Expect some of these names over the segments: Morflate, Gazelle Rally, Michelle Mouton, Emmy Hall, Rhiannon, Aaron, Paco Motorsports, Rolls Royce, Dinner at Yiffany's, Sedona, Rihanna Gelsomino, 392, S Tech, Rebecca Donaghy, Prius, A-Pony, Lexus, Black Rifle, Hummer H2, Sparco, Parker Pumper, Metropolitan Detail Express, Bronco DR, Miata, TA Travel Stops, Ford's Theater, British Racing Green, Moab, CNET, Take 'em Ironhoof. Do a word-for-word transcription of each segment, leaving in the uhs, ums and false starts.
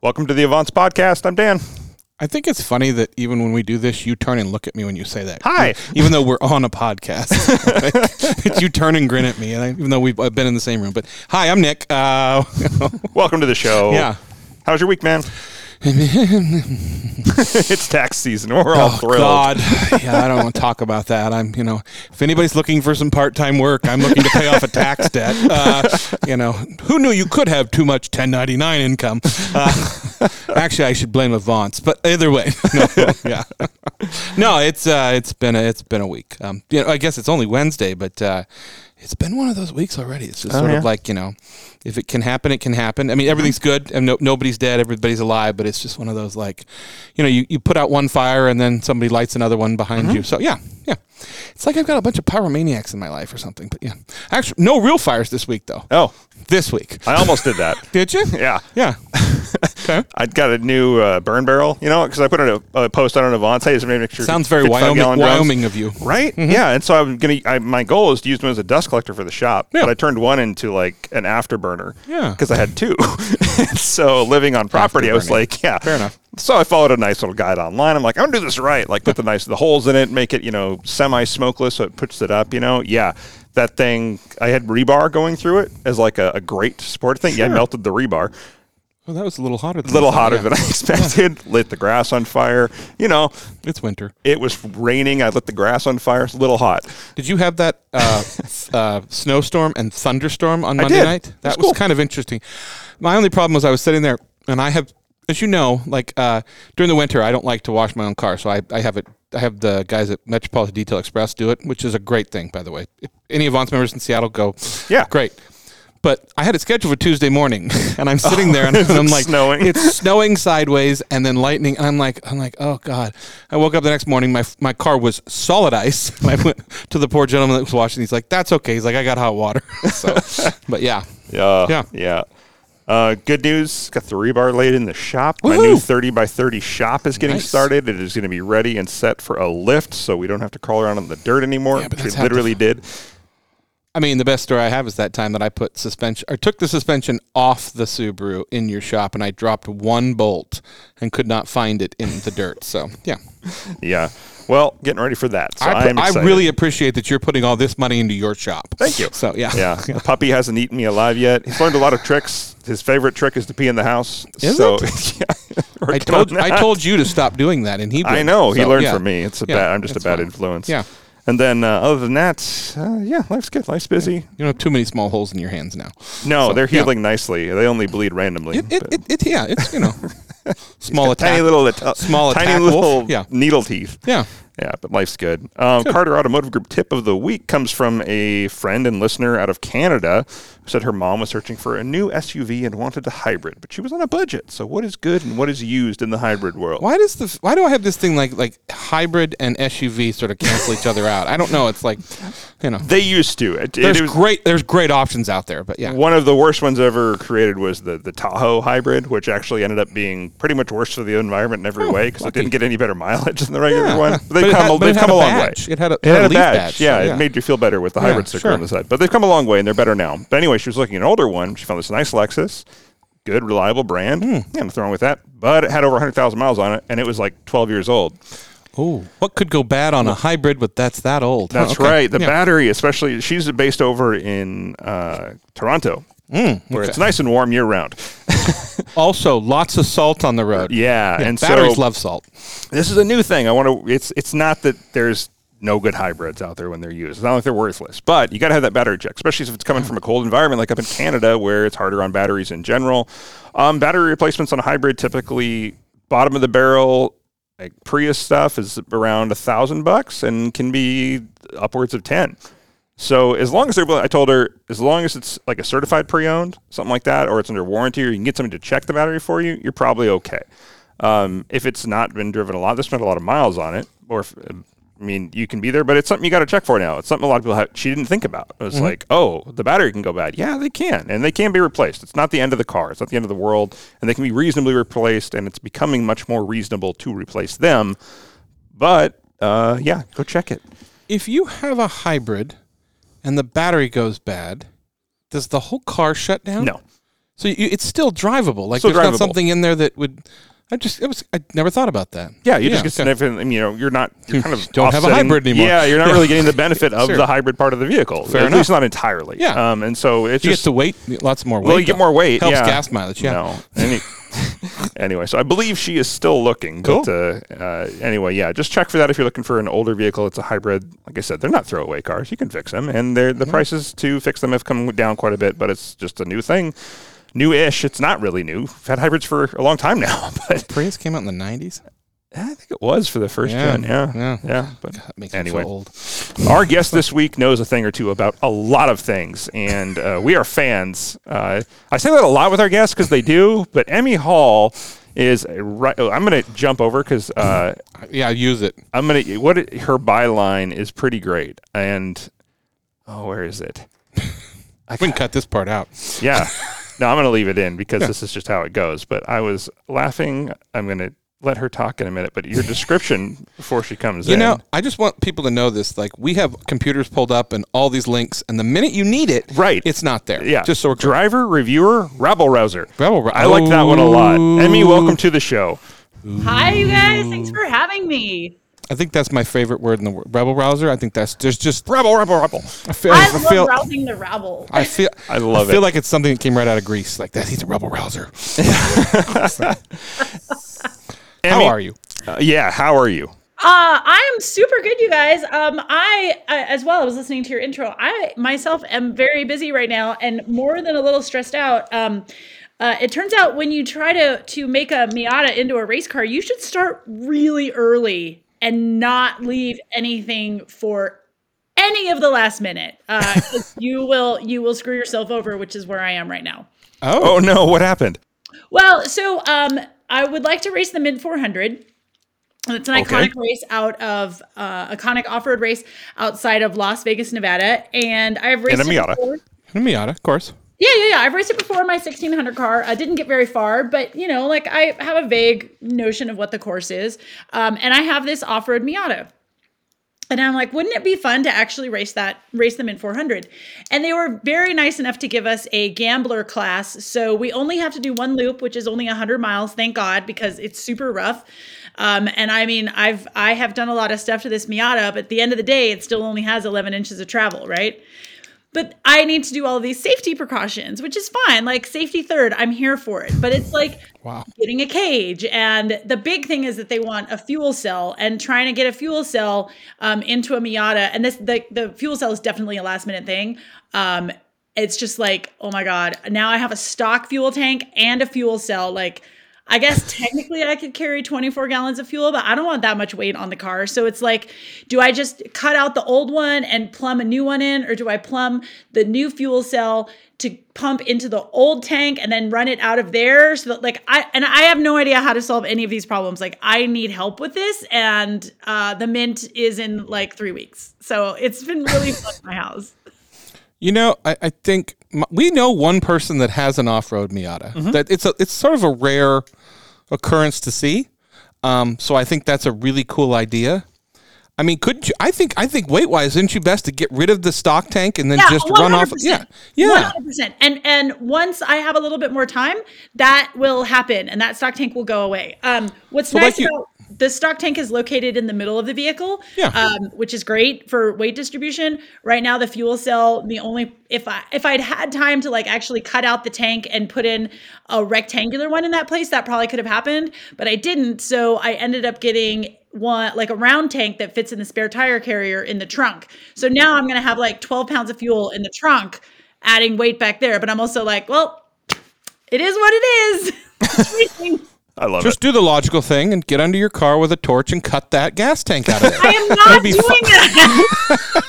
Welcome to the Avance Podcast. I'm Dan. I think it's funny that even when we do this, you turn and look at me when you say that. Hi. Even though we're on a podcast. It's you turn and grin at me, and I, even though we've I've been in the same room. But hi, I'm Nick. Uh, Welcome to the show. Yeah. How's your week, man? It's tax season. We're all oh, thrilled. God. Yeah, I don't want to talk about that. I'm, you know, if anybody's looking for some part-time work, I'm looking to pay off a tax debt. Uh, you know, who knew you could have too much ten ninety-nine income? Uh, actually, I should blame Avance, but either way, no, yeah, no, it's uh, it's been a, it's been a week. Um, you know, I guess it's only Wednesday, but uh, it's been one of those weeks already. It's just oh, sort yeah. of like, you know. If it can happen, it can happen. I mean, everything's good, and no, nobody's dead, everybody's alive, but it's just one of those, like, you know, you, you put out one fire, and then somebody lights another one behind mm-hmm. you. So, yeah, yeah. It's like I've got a bunch of pyromaniacs in my life or something, but yeah. Actually, no real fires this week, though. Oh. This week. I almost did that. Did you? Yeah. Yeah. Okay. I got a new uh, burn barrel, you know, because I put in a, a post on an Avance. Hey, make sure sounds very Wyoming, Wyoming of you. Right? Mm-hmm. Yeah, and so I'm gonna. I, my goal is to use them as a dust collector for the shop, yeah. but I turned one into, like, an afterburner. Yeah, because I had two. So living on property, I was like, yeah, fair enough. So I followed a nice little guide online. I'm like, I'm gonna do this right. Like, put the nice the holes in it, make it, you know, semi-smokeless, so it puts it up. You know, yeah. That thing, I had rebar going through it as like a, a great sport thing. Sure. Yeah, I melted the rebar. Well, that was a little hotter. Than a little hotter yeah. than I expected. Yeah. Lit the grass on fire. You know, it's winter. It was raining. I lit the grass on fire. It's a little hot. Did you have that uh, uh, snowstorm and thunderstorm on Monday I did. night? That it was, was cool. Kind of interesting. My only problem was I was sitting there, and I have, as you know, like uh, during the winter, I don't like to wash my own car, so I, I have it. I have the guys at Metropolitan Detail Express do it, which is a great thing, by the way. If any Avance members in Seattle go, yeah, great. But I had it scheduled for Tuesday morning, and I'm sitting oh, there, and I'm like, snowing. It's snowing sideways, and then lightning, and I'm like, I'm like, oh god! I woke up the next morning, my my car was solid ice, and I went to the poor gentleman that was washing. He's like, that's okay. He's like, I got hot water. So, but yeah, yeah, yeah, yeah. Uh, good news, got the rebar laid in the shop. Woo-hoo! My new thirty by thirty shop is getting nice. started. It is going to be ready and set for a lift, so we don't have to crawl around in the dirt anymore. Yeah, but that's we literally did. I mean, the best story I have is that time that I put suspension or took the suspension off the Subaru in your shop, and I dropped one bolt and could not find it in the dirt. So, yeah. Yeah. Well, getting ready for that. So I, I'm I really appreciate that you're putting all this money into your shop. Thank you. So, yeah. Yeah. The puppy hasn't eaten me alive yet. He's learned a lot of tricks. His favorite trick is to pee in the house. Is so, it? Yeah. I told I told you to stop doing that, and he wouldn't. I know. So, he learned yeah. from me. It's a yeah, bad, I'm just a bad fine. influence. Yeah. And then, uh, other than that, uh, yeah, life's good. Life's busy. You don't have too many small holes in your hands now. No, so, they're healing yeah. nicely. They only bleed randomly. It, it, it, it, yeah, it's, you know, small attack. Tiny little, uh, small tiny attack little yeah. needle teeth. Yeah. Yeah, but life's good. Um, good. Carter Automotive Group tip of the week comes from a friend and listener out of Canada who said her mom was searching for a new S U V and wanted a hybrid, but she was on a budget. So what is good and what is used in the hybrid world? Why does the why do I have this thing like like hybrid and S U V sort of cancel each other out? I don't know. It's like, you know. They used to. It, there's, it was, great, there's great options out there, but yeah. One of the worst ones ever created was the, the Tahoe hybrid, which actually ended up being pretty much worse for the environment in every oh, way because it didn't get any better mileage than the regular yeah. one. They It had, a, they've come a, a long way. It had a, it had had a leaf badge. badge yeah, so yeah, it made you feel better with the hybrid yeah, sticker sure. on the side. But they've come a long way, and they're better now. But anyway, she was looking at an older one. She found this nice Lexus. Good, reliable brand. Mm. Yeah, nothing wrong with that. But it had over one hundred thousand miles on it, and it was like twelve years old. Oh, what could go bad on a hybrid, but that's that old? That's huh, okay. right. The yeah. battery, especially, she's based over in uh, Toronto, mm, where okay. it's nice and warm year-round. Also, lots of salt on the road. Yeah, yeah and batteries so, love salt. This is a new thing. I want to. It's it's not that there's no good hybrids out there when they're used. It's not like they're worthless, but you got to have that battery check, especially if it's coming from a cold environment like up in Canada, where it's harder on batteries in general. Um, battery replacements on a hybrid typically bottom of the barrel. Like Prius stuff is around a thousand bucks and can be upwards of ten. So as long as they're, I told her, as long as it's like a certified pre-owned, something like that, or it's under warranty, or you can get somebody to check the battery for you, you're probably okay. Um, if it's not been driven a lot, there's not a lot of miles on it, or if, I mean, you can be there, but it's something you got to check for now. It's something a lot of people have, she didn't think about. It was mm-hmm. like, oh, the battery can go bad. Yeah, they can, and they can be replaced. It's not the end of the car. It's not the end of the world, and they can be reasonably replaced, and it's becoming much more reasonable to replace them. But, uh, yeah, go check it. If you have a hybrid and the battery goes bad, does the whole car shut down? No. So you, it's still drivable. Like still there's drivable. Not something in there that would. I just it was I never thought about that. Yeah, you yeah, just get okay. you know you're not you're kind of don't have a hybrid anymore. Yeah, you're not yeah. really getting the benefit of sure. the hybrid part of the vehicle. Fair at enough. Least not entirely. Yeah, um, and so it's you just, get the weight, lots more weight. Well, you get more weight. Helps yeah. gas mileage. Yeah. No. Any, anyway, so I believe she is still looking. Cool. But, uh, uh, anyway, yeah, just check for that if you're looking for an older vehicle. It's a hybrid. Like I said, they're not throwaway cars. You can fix them, and they're the yeah. prices to fix them have come down quite a bit. But it's just a new thing. New-ish. It's not really new. We've had hybrids for a long time now. But Prius came out in the nineties? I think it was for the first yeah, gen. Yeah. Yeah. yeah. But God, that makes anyway. So old. Our guest this week knows a thing or two about a lot of things, and uh, we are fans. Uh, I say that a lot with our guests because they do, but Emmy Hall is a right. I'm going to jump over because. Uh, yeah, use it. I'm going to. What it, her byline is pretty great. And. Oh, where is it? I we can cut this part out. Yeah. No, I'm going to leave it in because yeah. this is just how it goes. But I was laughing. I'm going to let her talk in a minute. But your description before she comes you in. You know, I just want people to know this. Like, we have computers pulled up and all these links. And the minute you need it, right. it's not there. Yeah. Just so driver, reviewer, rabble rouser. Rabble rouser. I like that one a lot. Emmy, welcome to the show. Ooh. Hi, you guys. Thanks for having me. I think that's my favorite word in the world. Rebel rouser. I think that's there's just rabble, rabble, rabble. I, feel, I, I love feel, rousing the rabble. I feel I love I feel it. Like it's something that came right out of Greece. Like that, he's a rabble rouser. How are you? Uh, yeah, how are you? Uh, I am super good, you guys. Um, I, uh, as well, I was listening to your intro. I myself am very busy right now and more than a little stressed out. Um, Uh, it turns out when you try to to make a Miata into a race car, you should start really early and not leave anything for any of the last minute. Uh, you will you will screw yourself over, which is where I am right now. Oh, no. What happened? Well, so um, I would like to race the Mint four hundred. It's an okay. iconic race out of uh, iconic off-road race outside of Las Vegas, Nevada. And I've raced and a Miata. Before. And a Miata, of course. Yeah, yeah, yeah. I've raced it before in my sixteen hundred car. I didn't get very far, but, you know, like I have a vague notion of what the course is. Um, and I have this off-road Miata. And I'm like, wouldn't it be fun to actually race that, race them in four hundred? And they were very nice enough to give us a gambler class. So we only have to do one loop, which is only one hundred miles, thank God, because it's super rough. Um, and I mean, I've, I have done a lot of stuff to this Miata, but at the end of the day, it still only has eleven inches of travel, right? But I need to do all these safety precautions, which is fine. Like safety third, I'm here for it. But it's like wow. getting a cage. And the big thing is that they want a fuel cell and trying to get a fuel cell um, into a Miata. And this the, the fuel cell is definitely a last minute thing. Um, it's just like, oh my God, now I have a stock fuel tank and a fuel cell. Like I guess technically I could carry twenty-four gallons of fuel, but I don't want that much weight on the car. So it's like, do I just cut out the old one and plumb a new one in, or do I plumb the new fuel cell to pump into the old tank and then run it out of there? So that like I, and I have no idea how to solve any of these problems. Like I need help with this. And uh, the Mint is in like three weeks. So it's been really fun in my house. You know, I, I think my, we know one person that has an off-road Miata. Mm-hmm. That it's a, it's sort of a rare occurrence to see. Um, so I think that's a really cool idea. I mean, couldn't you? I think I think weight-wise, isn't you best to get rid of the stock tank and then yeah, just one hundred percent run off? Yeah, yeah, one hundred percent. And and once I have a little bit more time, that will happen, and that stock tank will go away. Um, what's so nice like about you, the stock tank is located in the middle of the vehicle, yeah. um, which is great for weight distribution. Right now, the fuel cell, the only if I if I'd had time to like actually cut out the tank and put in a rectangular one in that place, that probably could have happened, but I didn't. So I ended up getting one like a round tank that fits in the spare tire carrier in the trunk. So now I'm going to have like twelve pounds of fuel in the trunk, adding weight back there. But I'm also like, well, it is what it is. I love Just it. Just do the logical thing and get under your car with a torch and cut that gas tank out of it. I am not doing that.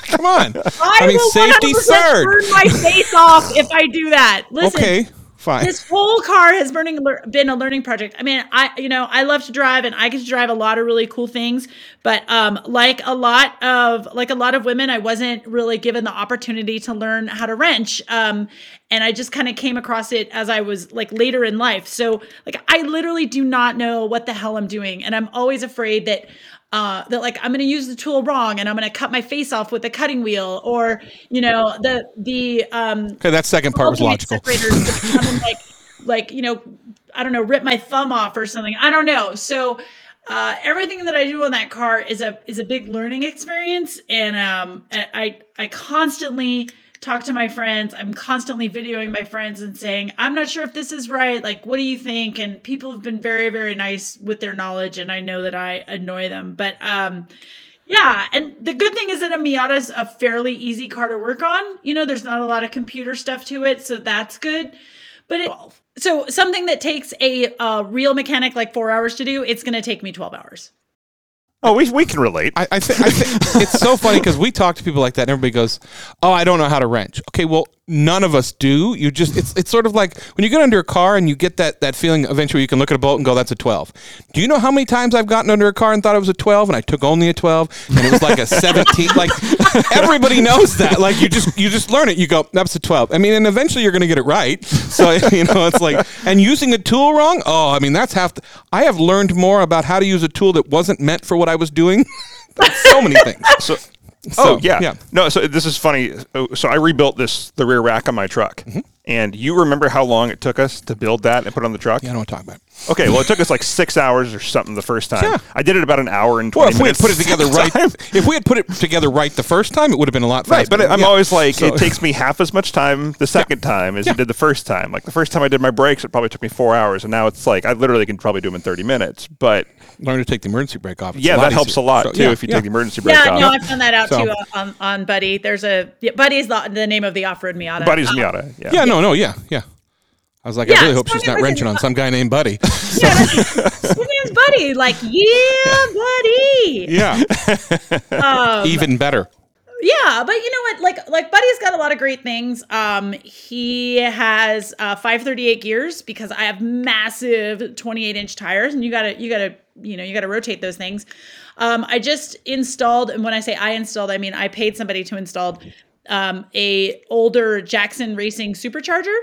Come on. I, I mean, will safety third. Burn my face off if I do that. Listen. Okay. Fine. This whole car has burning, been a learning project. I mean, I you know I love to drive and I get to drive a lot of really cool things, but um, like a lot of like a lot of women, I wasn't really given the opportunity to learn how to wrench, um, and I just kind of came across it as I was like later in life. So like I literally do not know what the hell I'm doing, and I'm always afraid that. Uh, that like I'm going to use the tool wrong and I'm going to cut my face off with a cutting wheel, or you know the the um. Okay, that second part was logical. Separators that come in, like like, you know, I don't know, rip my thumb off or something. I don't know. So uh, everything that I do on that car is a is a big learning experience. And um, I I constantly talk to my friends. I'm constantly videoing my friends and saying, I'm not sure if this is right. Like, what do you think? And people have been very, very nice with their knowledge. And I know that I annoy them. But um, yeah. And the good thing is that a Miata is a fairly easy car to work on. You know, there's not a lot of computer stuff to it. So that's good. But it, so something that takes a, a real mechanic like four hours to do, it's going to take me twelve hours. Oh, we we can relate. I, I think I th- it's so funny because we talk to people like that, and everybody goes, "Oh, I don't know how to wrench." Okay, well, none of us do. You just it's it's sort of like when you get under a car and you get that that feeling. Eventually, you can look at a bolt and go, "That's a twelve." Do you know how many times I've gotten under a car and thought it was a twelve, and I took only a twelve, and it was like a seventeen? Like everybody knows that. Like you just you just learn it. You go, "That's a twelve." I mean, and eventually you're going to get it right. So you know, it's like and using a tool wrong. Oh, I mean, that's half. The, I have learned more about how to use a tool that wasn't meant for what I was doing. So many things. So, so, oh yeah. yeah, no. So this is funny. So I rebuilt this the rear rack on my truck, mm-hmm. and you remember how long it took us to build that and put it on the truck? Yeah, I don't want to talk about it. Okay, well, it took us like six hours or something the first time. Yeah. I did it about an hour and twenty. Well, if minutes. we had put it together right, if we had put it together right the first time, it would have been a lot faster. Right, but it, I'm yeah. always like, so. It takes me half as much time the second yeah. time as yeah. it did the first time. Like the first time I did my brakes, it probably took me four hours, and now it's like I literally can probably do them in thirty minutes, but. Learn to take the emergency brake off. It's yeah, that helps easier. a lot, so, too, yeah, if you yeah. take the emergency brake yeah, off. Yeah, no, I've done that out, so. too, on, on Buddy. There's a yeah, Buddy's the, the name of the off-road Miata. Buddy's um, Miata, yeah. Yeah, no, no, yeah, yeah. I was like, yeah, I really hope she's not wrenching on some guy named Buddy. Yeah, his name's Buddy. Like, yeah, Buddy. Yeah. um, Even better. Yeah, but you know what? Like, like Buddy's got a lot of great things. Um, he has uh, five thirty-eight gears because I have massive twenty-eight inch tires, and you gotta, you gotta, you know, you gotta rotate those things. Um, I just installed, and when I say I installed, I mean I paid somebody to install um, a older Jackson Racing supercharger.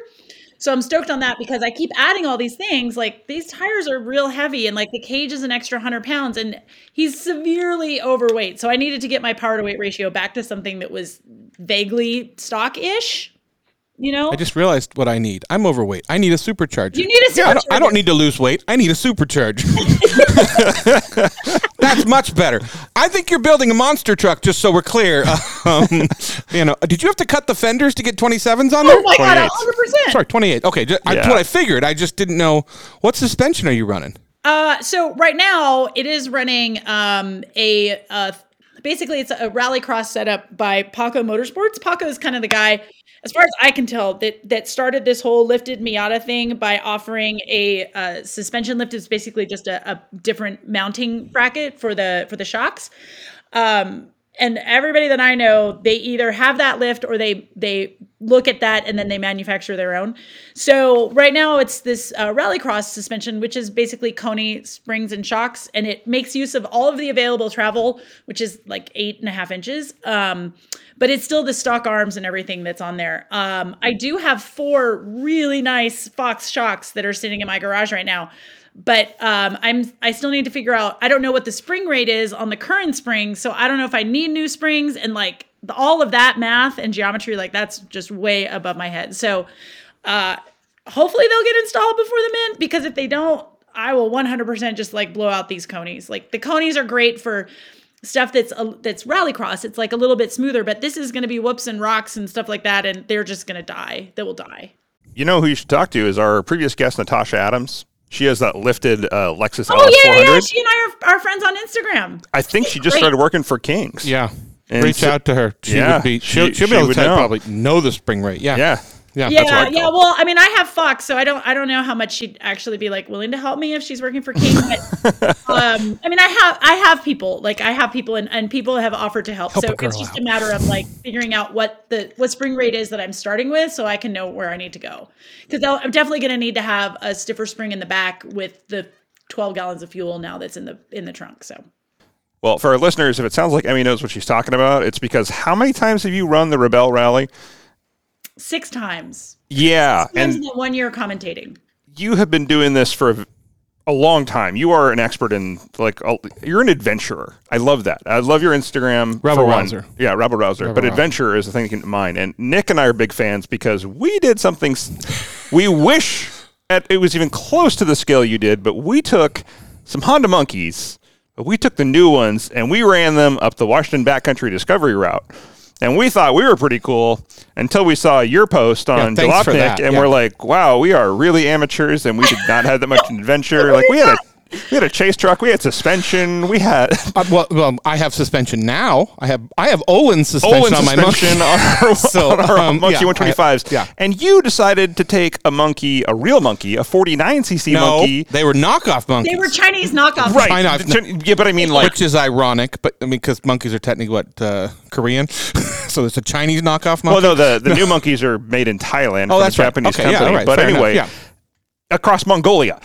So I'm stoked on that because I keep adding all these things. Like these tires are real heavy, and like the cage is an extra one hundred pounds, and he's severely overweight. So I needed to get my power to weight ratio back to something that was vaguely stock-ish. You know, I just realized what I need. I'm overweight. I need a supercharger. You need a supercharger. Yeah, I, don't, I don't need to lose weight. I need a supercharger. That's much better. I think you're building a monster truck, just so we're clear. Um, you know, did you have to cut the fenders to get twenty-sevens on there? Oh, my God, one hundred percent. Sorry, twenty-eight. Okay, just, yeah. That's what I figured. I just didn't know. What suspension are you running? Uh, so right now it is running um, a uh, – basically it's a rallycross setup by Paco Motorsports. Paco is kind of the guy – as far as I can tell, that that started this whole lifted Miata thing by offering a uh, suspension lift. It's basically just a, a different mounting bracket for the for the shocks. Um, and everybody that I know, they either have that lift or they they look at that and then they manufacture their own. So right now it's this uh, rallycross suspension, which is basically Koni springs and shocks, and it makes use of all of the available travel, which is like eight and a half inches. Um, but it's still the stock arms and everything that's on there. Um, I do have four really nice Fox shocks that are sitting in my garage right now, but um, I'm I still need to figure out, I don't know what the spring rate is on the current springs, so I don't know if I need new springs, and like the, all of that math and geometry, like that's just way above my head. So uh, hopefully they'll get installed before the Mint, because if they don't, I will one hundred percent just like blow out these Konis. Like the Konis are great for stuff that's uh, that's rallycross. It's like a little bit smoother, but this is going to be whoops and rocks and stuff like that, and they're just going to die. They will die. You know who you should talk to is our previous guest, Natasha Adams. She has that lifted uh, Lexus oh, L S four hundred. Oh, yeah, yeah. She and I are, are friends on Instagram. I think She's she just great. started working for Kings. Yeah. And Reach so, out to her. She yeah, would be, she'll, she'll be able she to know. probably know the spring rate. Yeah. Yeah. Yeah, yeah, that's yeah. Well, I mean, I have Fox, so I don't, I don't know how much she'd actually be like willing to help me if she's working for King. But, um, I mean, I have, I have people, like I have people, and, and people have offered to help. help so it's just out. a matter of like figuring out what the what spring rate is that I'm starting with, so I can know where I need to go. Because I'm definitely going to need to have a stiffer spring in the back with the twelve gallons of fuel now that's in the in the trunk. So. Well, for our listeners, if it sounds like Emmy knows what she's talking about, it's because how many times have you run the Rebel Rally? Six times. Yeah. Six times and in the one year commentating. You have been doing this for a, a long time. You are an expert in, like, a, you're an adventurer. I love that. I love your Instagram. Rebel Rouser. Yeah, Rebel Rouser. But adventurer is the thing that came to mind. And Nick and I are big fans because we did something we wish it was even close to the scale you did, but we took some Honda Monkeys, but we took the new ones and we ran them up the Washington Backcountry Discovery Route. And we thought we were pretty cool until we saw your post on yeah, Jalopnik, and yeah. we're like, wow, we are really amateurs, and we did not have that much adventure. Like, we had a we had a chase truck, we had suspension, we had... Uh, well, well, I have suspension now. I have I have Olin's suspension Olin's on my suspension monkey. On our, so, on our um, monkey yeah, one twenty-fives. Have, yeah. And you decided to take a monkey, a real monkey, a forty-nine c c no, monkey. They were knockoff monkeys. They were Chinese knockoff right. monkeys. Right. Yeah, but I mean, like... Which is ironic, but I mean, because monkeys are technically, what, uh, Korean? So it's a Chinese knockoff monkey? Well, no, the, the no. new monkeys are made in Thailand oh, from that's a Japanese right. okay, company. Yeah, right, but anyway, yeah. across Mongolia...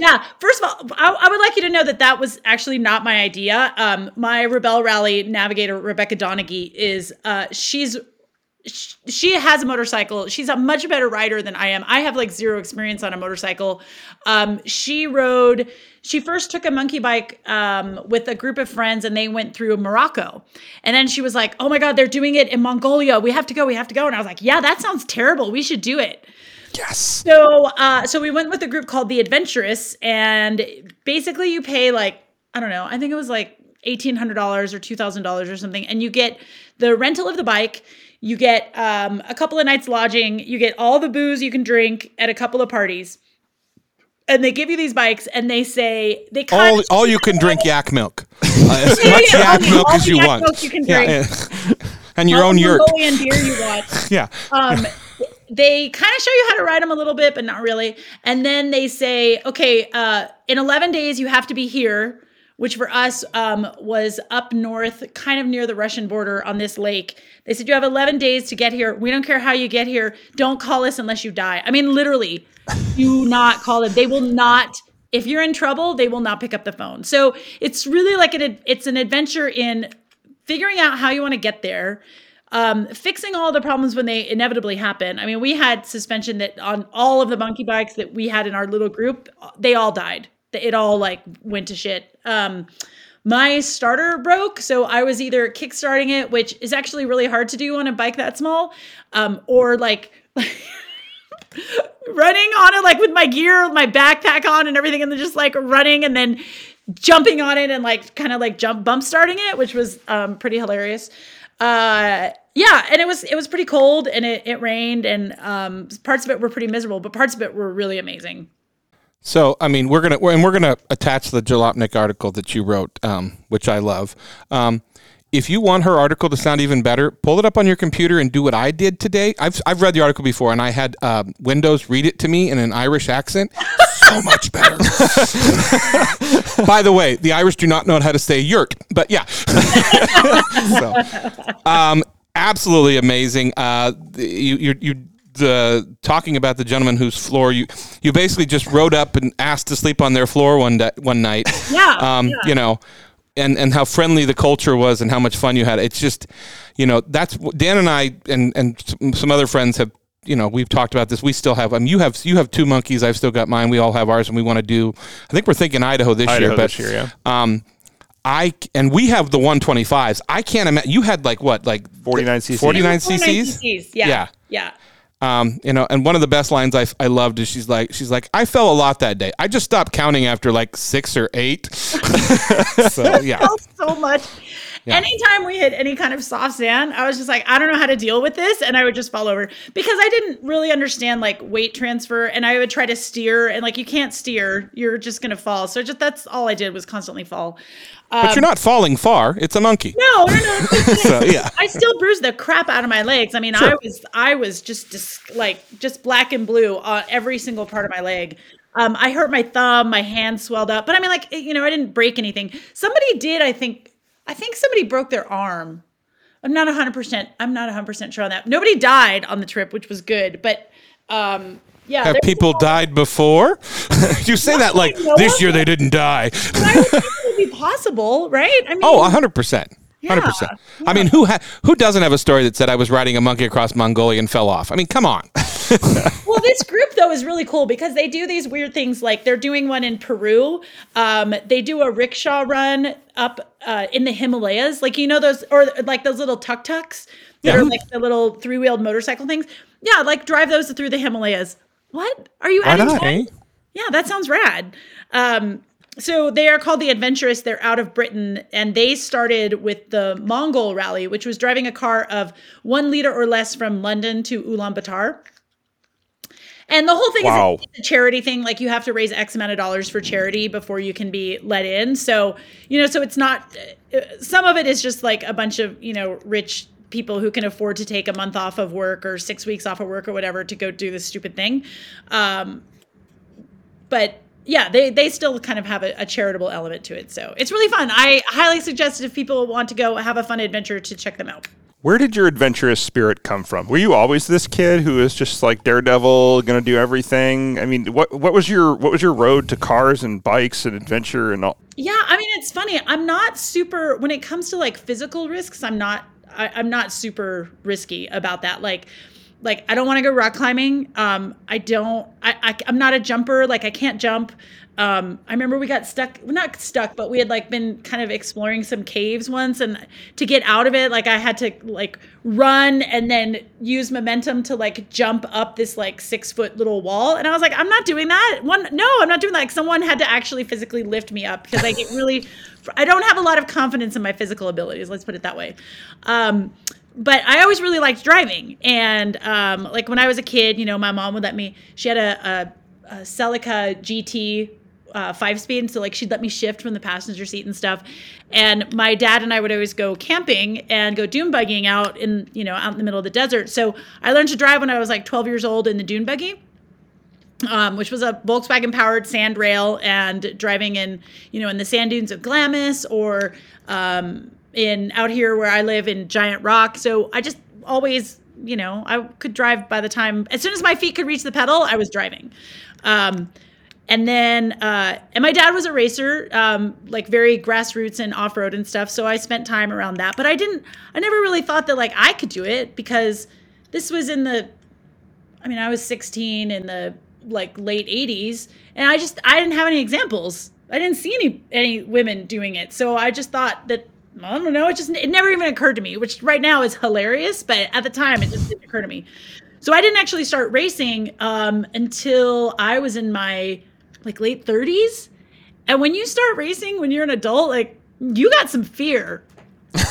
Yeah. First of all, I, I would like you to know that that was actually not my idea. Um, my Rebel Rally navigator, Rebecca Donaghy, is uh, she's sh- she has a motorcycle. She's a much better rider than I am. I have like zero experience on a motorcycle. Um, she rode. She first took a monkey bike um, with a group of friends, and they went through Morocco. And then she was like, "Oh my God, they're doing it in Mongolia. We have to go. We have to go." And I was like, "Yeah, that sounds terrible. We should do it." Yes. So, uh, so we went with a group called The Adventurists, and basically you pay like, I don't know, I think it was like eighteen hundred dollars or two thousand dollars or something. And you get the rental of the bike. You get, um, a couple of nights lodging, you get all the booze you can drink at a couple of parties, and they give you these bikes, and they say, they kind all, of- all you can drink yak milk, uh, as yeah, much yeah, yak all milk all as you yak want. Milk you can drink. Yeah, yeah. And your all own yurt. Beer you want. yeah. Um, They kind of show you how to ride them a little bit, but not really. And then they say, okay, uh, in eleven days, you have to be here, which for us um, was up north, kind of near the Russian border on this lake. They said, you have eleven days to get here. We don't care how you get here. Don't call us unless you die. I mean, literally, do not call them. They will not. If you're in trouble, they will not pick up the phone. So it's really like an, it's an adventure in figuring out how you want to get there. Um, fixing all the problems when they inevitably happen. I mean, we had suspension that on all of the monkey bikes that we had in our little group, they all died. It all like went to shit. Um, my starter broke. So I was either kickstarting it, which is actually really hard to do on a bike that small, um, or like running on it, like with my gear, my backpack on and everything. And then just like running and then jumping on it and like, kind of like jump bump starting it, which was, um, pretty hilarious. Uh, yeah. And it was, it was pretty cold and it, it rained and, um, parts of it were pretty miserable, but parts of it were really amazing. So, I mean, we're going to, and we're going to attach the Jalopnik article that you wrote, um, which I love. Um, if you want her article to sound even better, pull it up on your computer and do what I did today. I've, I've read the article before and I had, uh, Windows read it to me in an Irish accent. So much better. By the way, the Irish do not know how to say yurt, but yeah. So, um, absolutely amazing. Uh, you, you, you, the talking about the gentleman whose floor you, you basically just rode up and asked to sleep on their floor one day, one night. Yeah. Um, yeah. You know, and, and how friendly the culture was and how much fun you had. It's just, you know, that's Dan and I and, and some other friends have, you know, we've talked about this. We still have, I mean, you have, you have two monkeys. I've still got mine. We all have ours and we want to do, I think we're thinking Idaho this Idaho year, but this year, yeah. um, I, and we have the one twenty-fives. I can't imagine you had like what, like forty-nine c c, forty-nine c c's. Yeah. Yeah. Yeah. Um, you know, and one of the best lines I, I loved is she's like, she's like, I fell a lot that day. I just stopped counting after like six or eight. So yeah. I fell so much. Yeah. Anytime we hit any kind of soft sand, I was just like, I don't know how to deal with this. And I would just fall over because I didn't really understand like weight transfer. And I would try to steer and like, you can't steer, you're just going to fall. So just, that's all I did was constantly fall. Um, but you're not falling far. It's a monkey. No, no, no. So, yeah. I still bruised the crap out of my legs. I mean, sure. I was, I was just dis- like just black and blue on every single part of my leg. Um, I hurt my thumb, my hand swelled up, but I mean, like, you know, I didn't break anything. Somebody did, I think, I think somebody broke their arm. I'm not a hundred percent. I'm not a hundred percent sure on that. Nobody died on the trip, which was good, but, um, yeah, have people all... died before? You say no, that like this year they didn't die. I would think it would be possible, right? I mean, oh, one hundred percent. Yeah, one hundred percent. Yeah. I mean, who ha- who doesn't have a story that said I was riding a monkey across Mongolia and fell off? I mean, come on. Well, this group, though, is really cool because they do these weird things. Like they're doing one in Peru. Um, they do a rickshaw run up uh, in the Himalayas. Like, you know, those or like those little tuk-tuks that yeah. are like the little three-wheeled motorcycle things. Yeah, like drive those through the Himalayas. What? Are you adding okay. Yeah, that sounds rad. Um, so they are called The Adventurists. They're out of Britain, and they started with the Mongol Rally, which was driving a car of one liter or less from London to Ulaanbaatar. And the whole thing wow. is a charity thing. Like, you have to raise X amount of dollars for charity before you can be let in. So, you know, so it's not, some of it is just like a bunch of, you know, rich people who can afford to take a month off of work or six weeks off of work or whatever to go do this stupid thing. Um, but yeah, they, they still kind of have a, a charitable element to it. So it's really fun. I highly suggest if people want to go have a fun adventure to check them out. Where did your adventurous spirit come from? Were you always this kid who is just like daredevil, going to do everything? I mean, what what was your what was your road to cars and bikes and adventure and all? Yeah, I mean, it's funny. I'm not super when it comes to like physical risks. I'm not I, I'm not super risky about that. Like, like I don't want to go rock climbing. Um, I don't. I, I I'm not a jumper. Like, I can't jump. Um, I remember we got stuck, well, not stuck, but we had like been kind of exploring some caves once, and to get out of it, like I had to like run and then use momentum to like jump up this like six foot little wall. And I was like, I'm not doing that one. No, I'm not doing that. Like, someone had to actually physically lift me up because I get really, I don't have a lot of confidence in my physical abilities. Let's put it that way. Um, But I always really liked driving. And um, like when I was a kid, you know, my mom would let me, she had a, a, a Celica G T uh, five speed. And so like she'd let me shift from the passenger seat and stuff. And my dad and I would always go camping and go dune buggying out in, you know, out in the middle of the desert. So I learned to drive when I was like twelve years old in the dune buggy. Um, which was a Volkswagen powered sand rail, and driving in, you know, in the sand dunes of Glamis or um, in out here where I live in Giant Rock. So I just always, you know, I could drive by the time, as soon as my feet could reach the pedal, I was driving. Um, and then, uh, and my dad was a racer, um, like very grassroots and off-road and stuff. So I spent time around that, but I didn't, I never really thought that like I could do it, because this was in the, I mean, I was sixteen in the like late eighties, and I just, I didn't have any examples. I didn't see any, any women doing it. So I just thought that, I don't know. It just, it never even occurred to me, which right now is hilarious, but at the time it just didn't occur to me. So I didn't actually start racing um, until I was in my like late thirties. And when you start racing, when you're an adult, like you got some fear.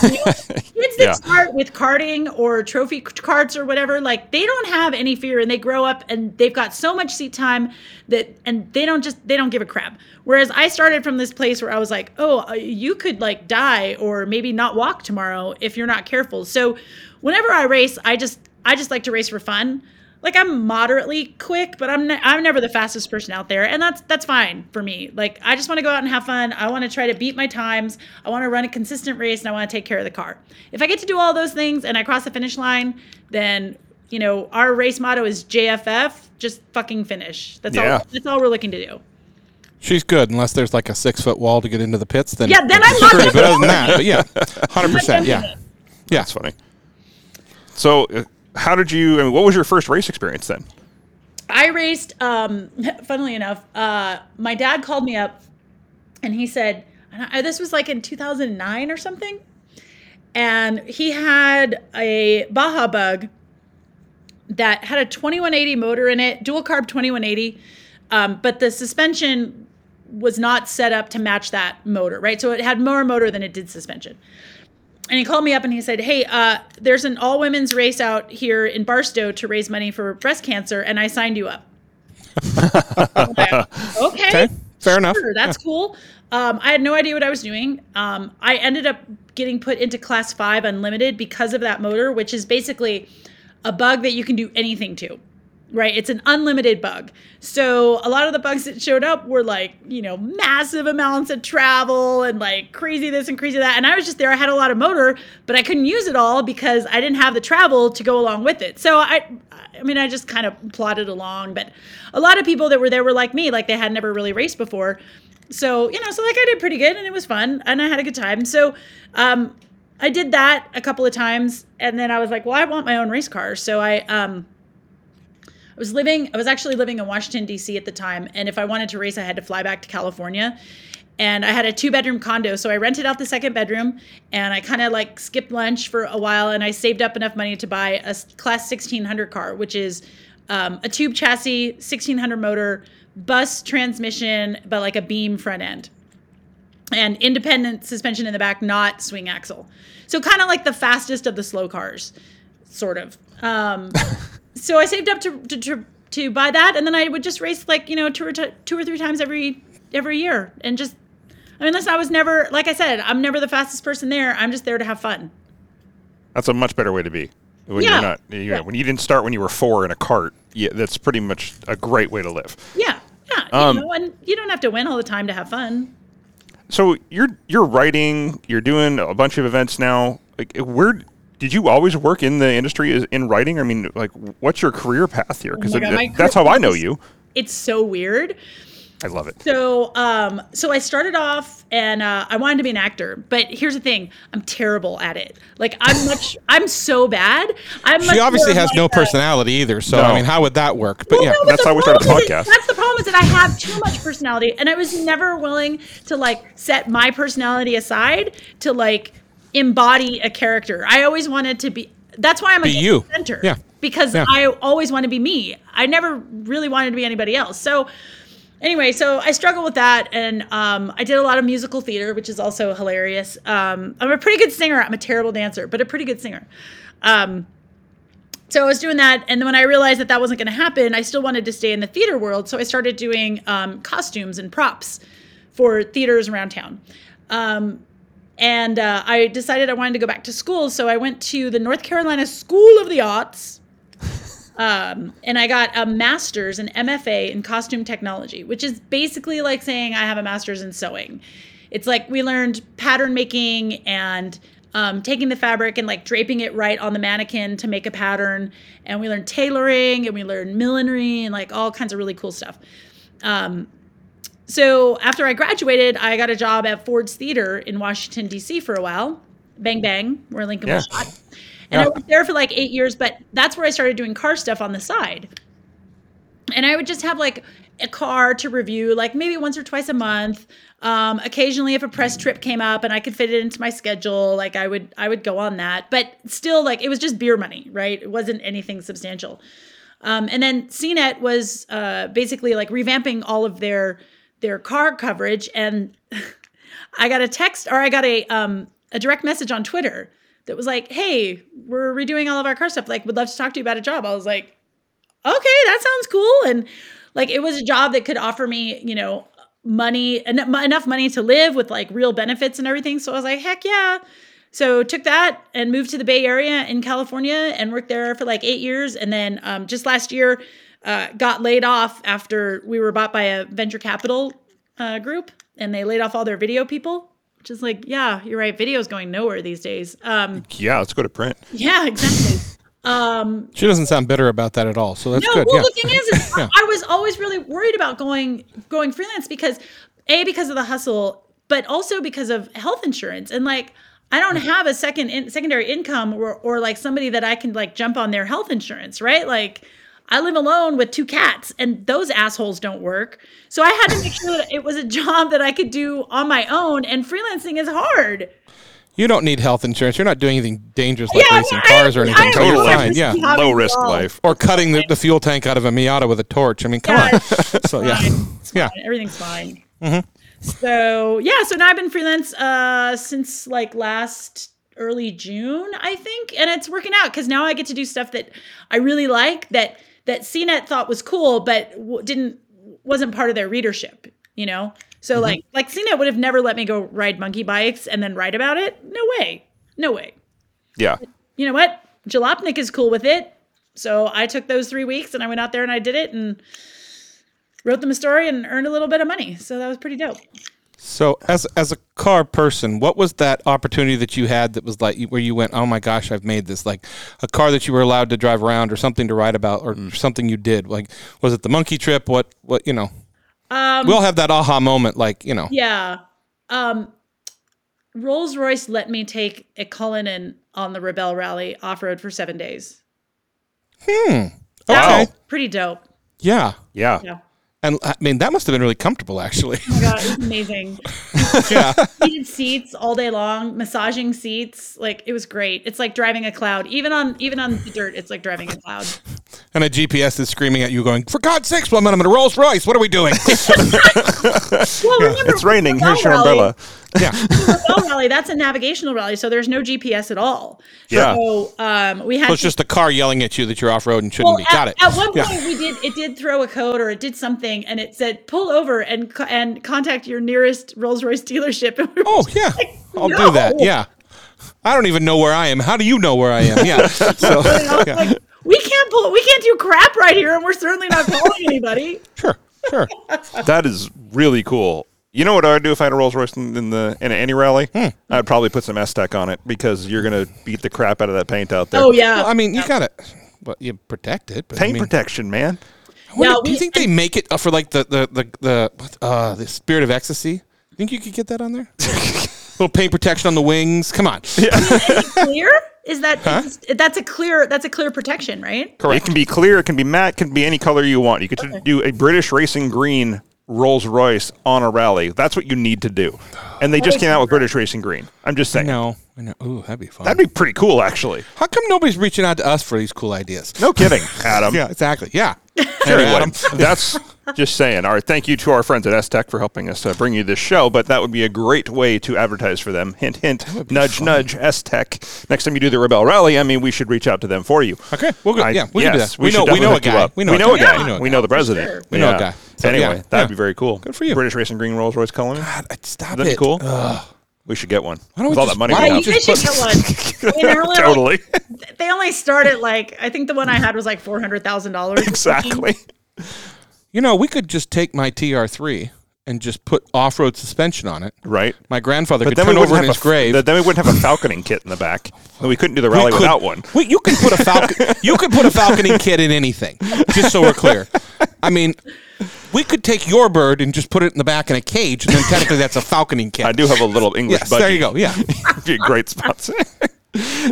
You know, kids that yeah. start with karting or trophy carts or whatever, like they don't have any fear, and they grow up and they've got so much seat time that, and they don't just, they don't give a crap. Whereas I started from this place where I was like, oh, you could like die or maybe not walk tomorrow if you're not careful. So whenever I race, I just, I just like to race for fun. Like, I'm moderately quick, but I'm ne- I'm never the fastest person out there. And that's that's fine for me. Like, I just want to go out and have fun. I want to try to beat my times. I want to run a consistent race, and I want to take care of the car. If I get to do all those things and I cross the finish line, then, you know, our race motto is J F F, just fucking finish. That's yeah. all That's all we're looking to do. She's good, unless there's like a six-foot wall to get into the pits. Then yeah, then I'm not good. But other than that, but yeah, one hundred percent, yeah. Yeah, it's funny. So... Uh, How did you, I mean, what was your first race experience then? I raced, um, funnily enough, uh, my dad called me up and he said, and I, this was like in two thousand nine or something. And he had a Baja Bug that had a twenty-one eighty motor in it, dual carb twenty-one eighty. Um, but the suspension was not set up to match that motor, right? So it had more motor than it did suspension. And he called me up and he said, hey, uh, there's an all women's race out here in Barstow to raise money for breast cancer, and I signed you up. Like, okay, okay. Fair sure, enough. That's yeah. cool. Um, I had no idea what I was doing. Um, I ended up getting put into class five unlimited because of that motor, which is basically a bug that you can do anything to. Right. It's an unlimited bug. So a lot of the bugs that showed up were like, you know, massive amounts of travel and like crazy this and crazy that. And I was just there. I had a lot of motor, but I couldn't use it all because I didn't have the travel to go along with it. So I, I mean, I just kind of plodded along, but a lot of people that were there were like me, like they had never really raced before. So, you know, so like I did pretty good, and it was fun, and I had a good time. So, um, I did that a couple of times, and then I was like, well, I want my own race car. So I, um, I was living, I was actually living in Washington, D C at the time. And if I wanted to race, I had to fly back to California. And I had a two bedroom condo. So I rented out the second bedroom, and I kind of like skipped lunch for a while, and I saved up enough money to buy a class sixteen hundred car, which is um, a tube chassis, sixteen hundred motor, bus transmission, but like a beam front end. And independent suspension in the back, not swing axle. So kind of like the fastest of the slow cars, sort of. Um, so I saved up to, to to to buy that, and then I would just race like, you know, two or t- two or three times every every year, and just, I mean, listen, I was never, like I said, I'm never the fastest person there. I'm just there to have fun. That's a much better way to be. When yeah. you're not, you yeah. know, when you didn't start when you were four in a cart, yeah, that's pretty much a great way to live. Yeah, yeah, um, you know, and you don't have to win all the time to have fun. So you're you're writing, you're doing a bunch of events now. Like, where did you always work in the industry is in writing? I mean, like, what's your career path here? Because oh that's how I know you. It's so weird. I love it. So, um, so I started off, and uh, I wanted to be an actor. But here's the thing: I'm terrible at it. Like, I'm much, I'm so bad. I'm she much obviously has like no a, personality either. So, no. I mean, how would that work? But well, yeah, no, but that's how we started the podcast. Is, that's the problem is that I have too much personality, and I was never willing to like set my personality aside to like embody a character. I always wanted to be. That's why I'm be a center. Yeah. Because yeah. I always want to be me. I never really wanted to be anybody else. So. Anyway, so I struggled with that, and um, I did a lot of musical theater, which is also hilarious. Um, I'm a pretty good singer. I'm a terrible dancer, but a pretty good singer. Um, so I was doing that, and then when I realized that that wasn't going to happen, I still wanted to stay in the theater world, so I started doing um, costumes and props for theaters around town. Um, and uh, I decided I wanted to go back to school, so I went to the North Carolina School of the Arts. Um, and I got a master's, an M F A in costume technology, which is basically like saying I have a master's in sewing. It's like we learned pattern making and um, taking the fabric and like draping it right on the mannequin to make a pattern. And we learned tailoring and we learned millinery and like all kinds of really cool stuff. Um, so after I graduated, I got a job at Ford's Theater in Washington, D C for a while. Bang, bang, where Lincoln yeah. was shot. And yeah. I was there for like eight years, but that's where I started doing car stuff on the side. And I would just have like a car to review, like maybe once or twice a month. Um, occasionally if a press trip came up and I could fit it into my schedule, like I would, I would go on that, but still like, it was just beer money, right? It wasn't anything substantial. Um, and then C net was uh, basically like revamping all of their, their car coverage. And I got a text or I got a, um, a direct message on Twitter that was like, hey, we're redoing all of our car stuff. Like, would love to talk to you about a job. I was like, okay, that sounds cool. And like, it was a job that could offer me, you know, money, en- enough money to live with like real benefits and everything. So I was like, heck yeah. So took that and moved to the Bay Area in California and worked there for like eight years. And then um, just last year uh, got laid off after we were bought by a venture capital uh, group and they laid off all their video people. Just like, yeah, you're right. Video's going nowhere these days. Um, yeah, let's go to print. Yeah, exactly. Um, she doesn't sound bitter about that at all. So that's no, good. No, well, yeah. the thing is, is yeah. I, I was always really worried about going going freelance because, A, because of the hustle, but also because of health insurance. And like, I don't have a second in, secondary income or, or like somebody that I can like jump on their health insurance, right? Like, I live alone with two cats and those assholes don't work. So I had to make sure that it was a job that I could do on my own, and freelancing is hard. You don't need health insurance. You're not doing anything dangerous like yeah, racing I, cars or anything. Total life. Yeah. Low risk life. Or cutting the, the fuel tank out of a Miata with a torch. I mean, come yeah, on. So yeah. yeah. Everything's fine. Mm-hmm. So yeah, so now I've been freelance uh, since like last early June, I think. And it's working out because now I get to do stuff that I really like that that C net thought was cool, but w- didn't wasn't part of their readership, you know? So mm-hmm. like, like C net would have never let me go ride monkey bikes and then write about it. No way, no way. Yeah. But you know what? Jalopnik is cool with it. So I took those three weeks and I went out there and I did it and wrote them a story and earned a little bit of money. So that was pretty dope. So as as a car person, what was that opportunity that you had that was like where you went, oh my gosh, I've made this, like a car that you were allowed to drive around or something to write about or mm. something you did? Like, was it the monkey trip? What, what you know, um, we all have that aha moment, like, you know. Yeah. Um, Rolls Royce let me take a Cullinan on the Rebel Rally off-road for seven days. Hmm. That okay. Pretty dope. Yeah. Yeah. Yeah. And I mean, that must have been really comfortable, actually. Oh my God, it was amazing. yeah. Heated seats all day long, massaging seats. Like, it was great. It's like driving a cloud. Even on even on the dirt, it's like driving a cloud. and a G P S is screaming at you going, for God's sakes, woman, I'm in a Rolls Royce. What are we doing? Well, remember, it's raining. Here's your umbrella. Yeah. Rally, that's a navigational rally, so there's no G P S at all. Yeah. So um, we had so it's to, just a car yelling at you that you're off road and shouldn't well, be. At, Got it. At one point, yeah. we did it did throw a code or it did something, and it said pull over and and contact your nearest Rolls Royce dealership. And we oh yeah, like, no. I'll do that. Yeah. I don't even know where I am. How do you know where I am? Yeah. So yeah. Like, we can't pull. We can't do crap right here, and we're certainly not calling anybody. Sure. Sure. That is really cool. You know what I would do if I had a Rolls Royce in the in any rally? Hmm. I'd probably put some S Tech on it because you're gonna beat the crap out of that paint out there. Oh yeah. Well, I mean, you yeah. gotta, well, you protect it. But paint I mean, protection, man. Wonder, no, we, do you think they make it for like the the the the, uh, the Spirit of Ecstasy? Think you could get that on there? Little paint protection on the wings. Come on. Yeah. I mean, is it clear? Is that huh? is, that's a clear that's a clear protection, right? Correct. It can be clear. It can be matte. It can be any color you want. You could okay. do a British Racing Green Rolls Royce on a rally. That's what you need to do. And they that just came out with British Racing Green. I'm just saying. I know. I know. Ooh, that'd be fun. That'd be pretty cool, actually. How come nobody's reaching out to us for these cool ideas? No kidding, Adam. Yeah, exactly. Yeah. Sure, Adam. That's just saying. All right, thank you to our friends at S Tech for helping us uh, bring you this show, but that would be a great way to advertise for them. Hint, hint, nudge, fun. nudge, S Tech. Next time you do the Rebel Rally, I mean, we should reach out to them for you. Okay, we'll go. I, yeah, we'll yes, do that. We, we, know, we know a guy. We know, we know a guy. guy. We know a guy. We know the president. Sure. We know yeah. a guy. So, anyway, yeah, that'd yeah. be very cool. Good for you. British Racing Green Rolls Royce Cullinan. God, stop That'd it. Be cool. Ugh. We should get one. Why don't we With all just, that money why we have. Should get one. Really, totally. Like, they only started like, I think the one I had was like four hundred thousand dollars. Exactly. You know, we could just take my T R three and just put off-road suspension on it. Right. My grandfather but could turn over in his a, grave. Then we wouldn't have a falconing kit in the back. And we couldn't do the rally could, without one. We, you, can put a falcon, you can put a falconing kit in anything, just so we're clear. I mean... We could take your bird and just put it in the back in a cage, and then technically that's a falconing kit. I do have a little English yes, budgie. There you go, yeah. Be a great sponsor.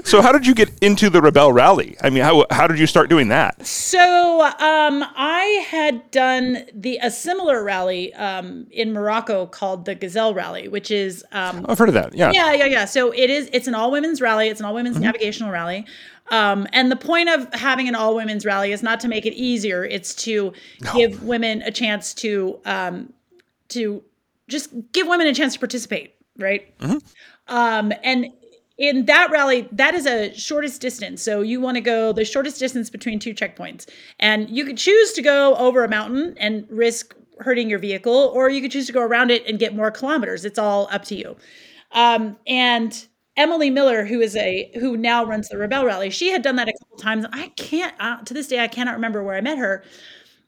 So how did you get into the Rebel Rally? I mean, how how did you start doing that? So um, I had done the a similar rally um, in Morocco called the Gazelle Rally, which is... Um, I've heard of that, yeah. Yeah, yeah, yeah. So it is, it's an all-women's rally. It's an all-women's mm-hmm. navigational rally. Um, and the point of having an all-women's rally is not to make it easier. It's to no. give women a chance to um, to just give women a chance to participate, right? Mm-hmm. Um, and in that rally, that is a shortest distance. So you want to go the shortest distance between two checkpoints. And you could choose to go over a mountain and risk hurting your vehicle, or you could choose to go around it and get more kilometers. It's all up to you. Um, and... Emily Miller, who is a who now runs the Rebel Rally, she had done that a couple times. I can't uh, to this day I cannot remember where I met her,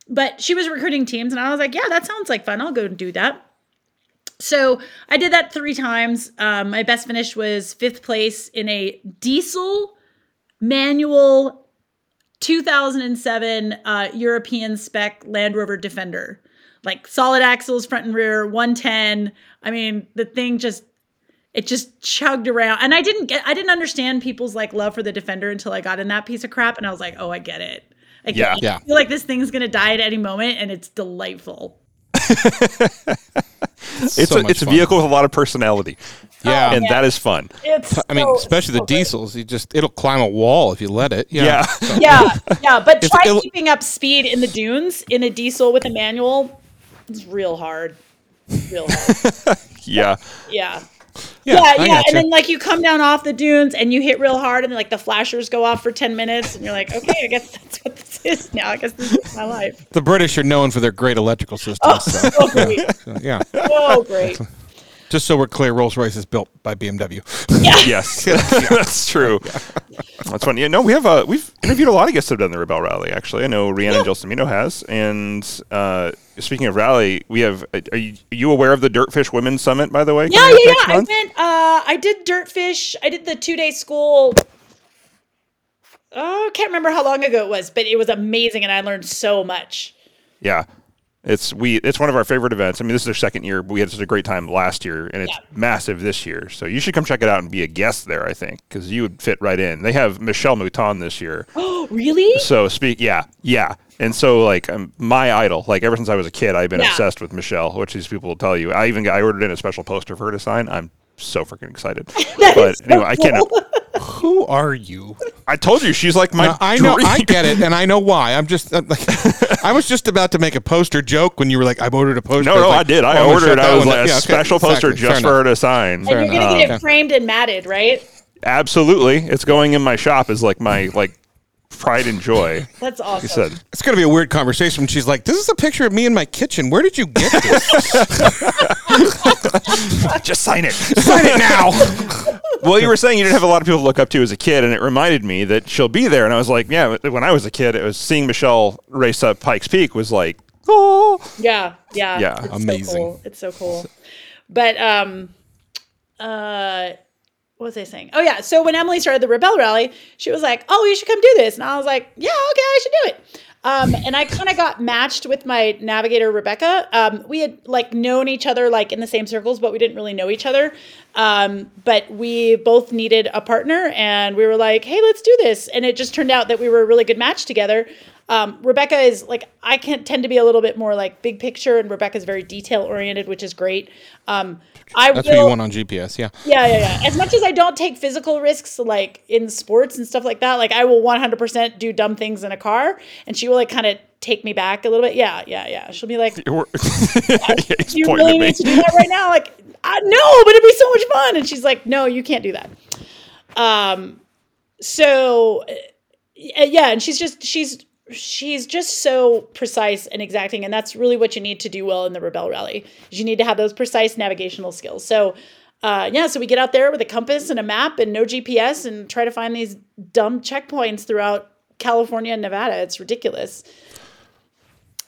but she was recruiting teams, and I was like, "Yeah, that sounds like fun. I'll go and do that." So I did that three times. Um, my best finish was fifth place in a diesel manual two thousand seven uh, European spec Land Rover Defender, like solid axles, front and rear, one ten. I mean, the thing just. It just chugged around. And I didn't get, I didn't understand people's like love for the Defender until I got in that piece of crap. And I was like, oh, I get it. I get yeah, it. yeah. I feel like this thing's going to die at any moment. And it's delightful. It's so a, it's fun. A vehicle with a lot of personality. Yeah. Oh, and yeah. that is fun. It's I so, mean, especially so the good. Diesels. You just, it'll climb a wall if you let it. You know? Yeah. So. Yeah. Yeah. But it's, try keeping up speed in the dunes in a diesel with a manual. It's real hard. It's real hard. yeah. Yeah. Yeah, yeah, yeah. and then like you come down off the dunes and you hit real hard and like the flashers go off for ten minutes and you're like, okay, I guess that's what this is now. I guess this is my life. The British are known for their great electrical systems. Oh, so, so great. Yeah. So, yeah. Oh, great. Just so we're clear, Rolls-Royce is built by B M W. Yeah. Yes, yeah. That's true. Yeah. That's funny. You know, we have a, we've interviewed a lot of guests that have done the Rebel Rally, actually. I know Rihanna yeah. Gelsomino has. And uh, speaking of rally, we have, are you, are you aware of the Dirtfish Women's Summit, by the way? Yeah, yeah, yeah. I went, uh, I did Dirtfish. I did the two-day school. Oh, I can't remember how long ago it was, but it was amazing, and I learned so much. Yeah. It's we. It's one of our favorite events. I mean, this is their second year. We had such a great time last year, and it's yeah. massive this year. So you should come check it out and be a guest there, I think, because you would fit right in. They have Michelle Mouton this year. Oh, really? So speak, yeah, yeah. And so, like, I'm my idol. Like, ever since I was a kid, I've been yeah. obsessed with Michelle, which these people will tell you. I even got, I ordered in a special poster for her to sign. I'm so freaking excited. But anyway, so cool. I can't. Who are you? I told you she's like my. Now, I know, I get it, and I know why. I'm just I'm like, I was just about to make a poster joke when you were like, "I've ordered a poster." No, no, I, like, I did. I oh, ordered. I was like a yeah, okay, special poster exactly, just for her to sign. And you're gonna get it framed and matted, right? Absolutely, it's going in my shop as like my like pride and joy. That's awesome. Said. It's gonna be a weird conversation when she's like, "This is a picture of me in my kitchen. Where did you get this?" Just sign it. Sign it now. Well, you were saying you didn't have a lot of people to look up to as a kid, and it reminded me that she'll be there. And I was like, yeah, when I was a kid, it was seeing Michelle race up Pikes Peak was like, oh. Yeah, yeah. Yeah, it's amazing. So cool. It's so cool. But um, uh, what was I saying? Oh, yeah. So when Emily started the Rebel Rally, she was like, oh, you should come do this. And I was like, yeah, okay, I should do it. Um, and I kind of got matched with my navigator, Rebecca. Um, we had like known each other, like in the same circles, but we didn't really know each other. Um, but we both needed a partner and we were like, hey, let's do this. And it just turned out that we were a really good match together. Um, Rebecca is like, I can tend to be a little bit more like big picture, and Rebecca's very detail oriented, which is great. Um, I That's will, what you want on G P S. Yeah. Yeah. Yeah. Yeah. As much as I don't take physical risks, like in sports and stuff like that, like I will one hundred percent do dumb things in a car, and she will like kind of take me back a little bit. Yeah. Yeah. Yeah. She'll be like, yeah, you really need to do that right now. Like, I, no, but it'd be so much fun. And she's like, no, you can't do that. Um, so yeah. And she's just, she's, she's just so precise and exacting. And that's really what you need to do well in the Rebel Rally. You need to have those precise navigational skills. So, uh, yeah, so we get out there with a compass and a map and no G P S and try to find these dumb checkpoints throughout California and Nevada. It's ridiculous.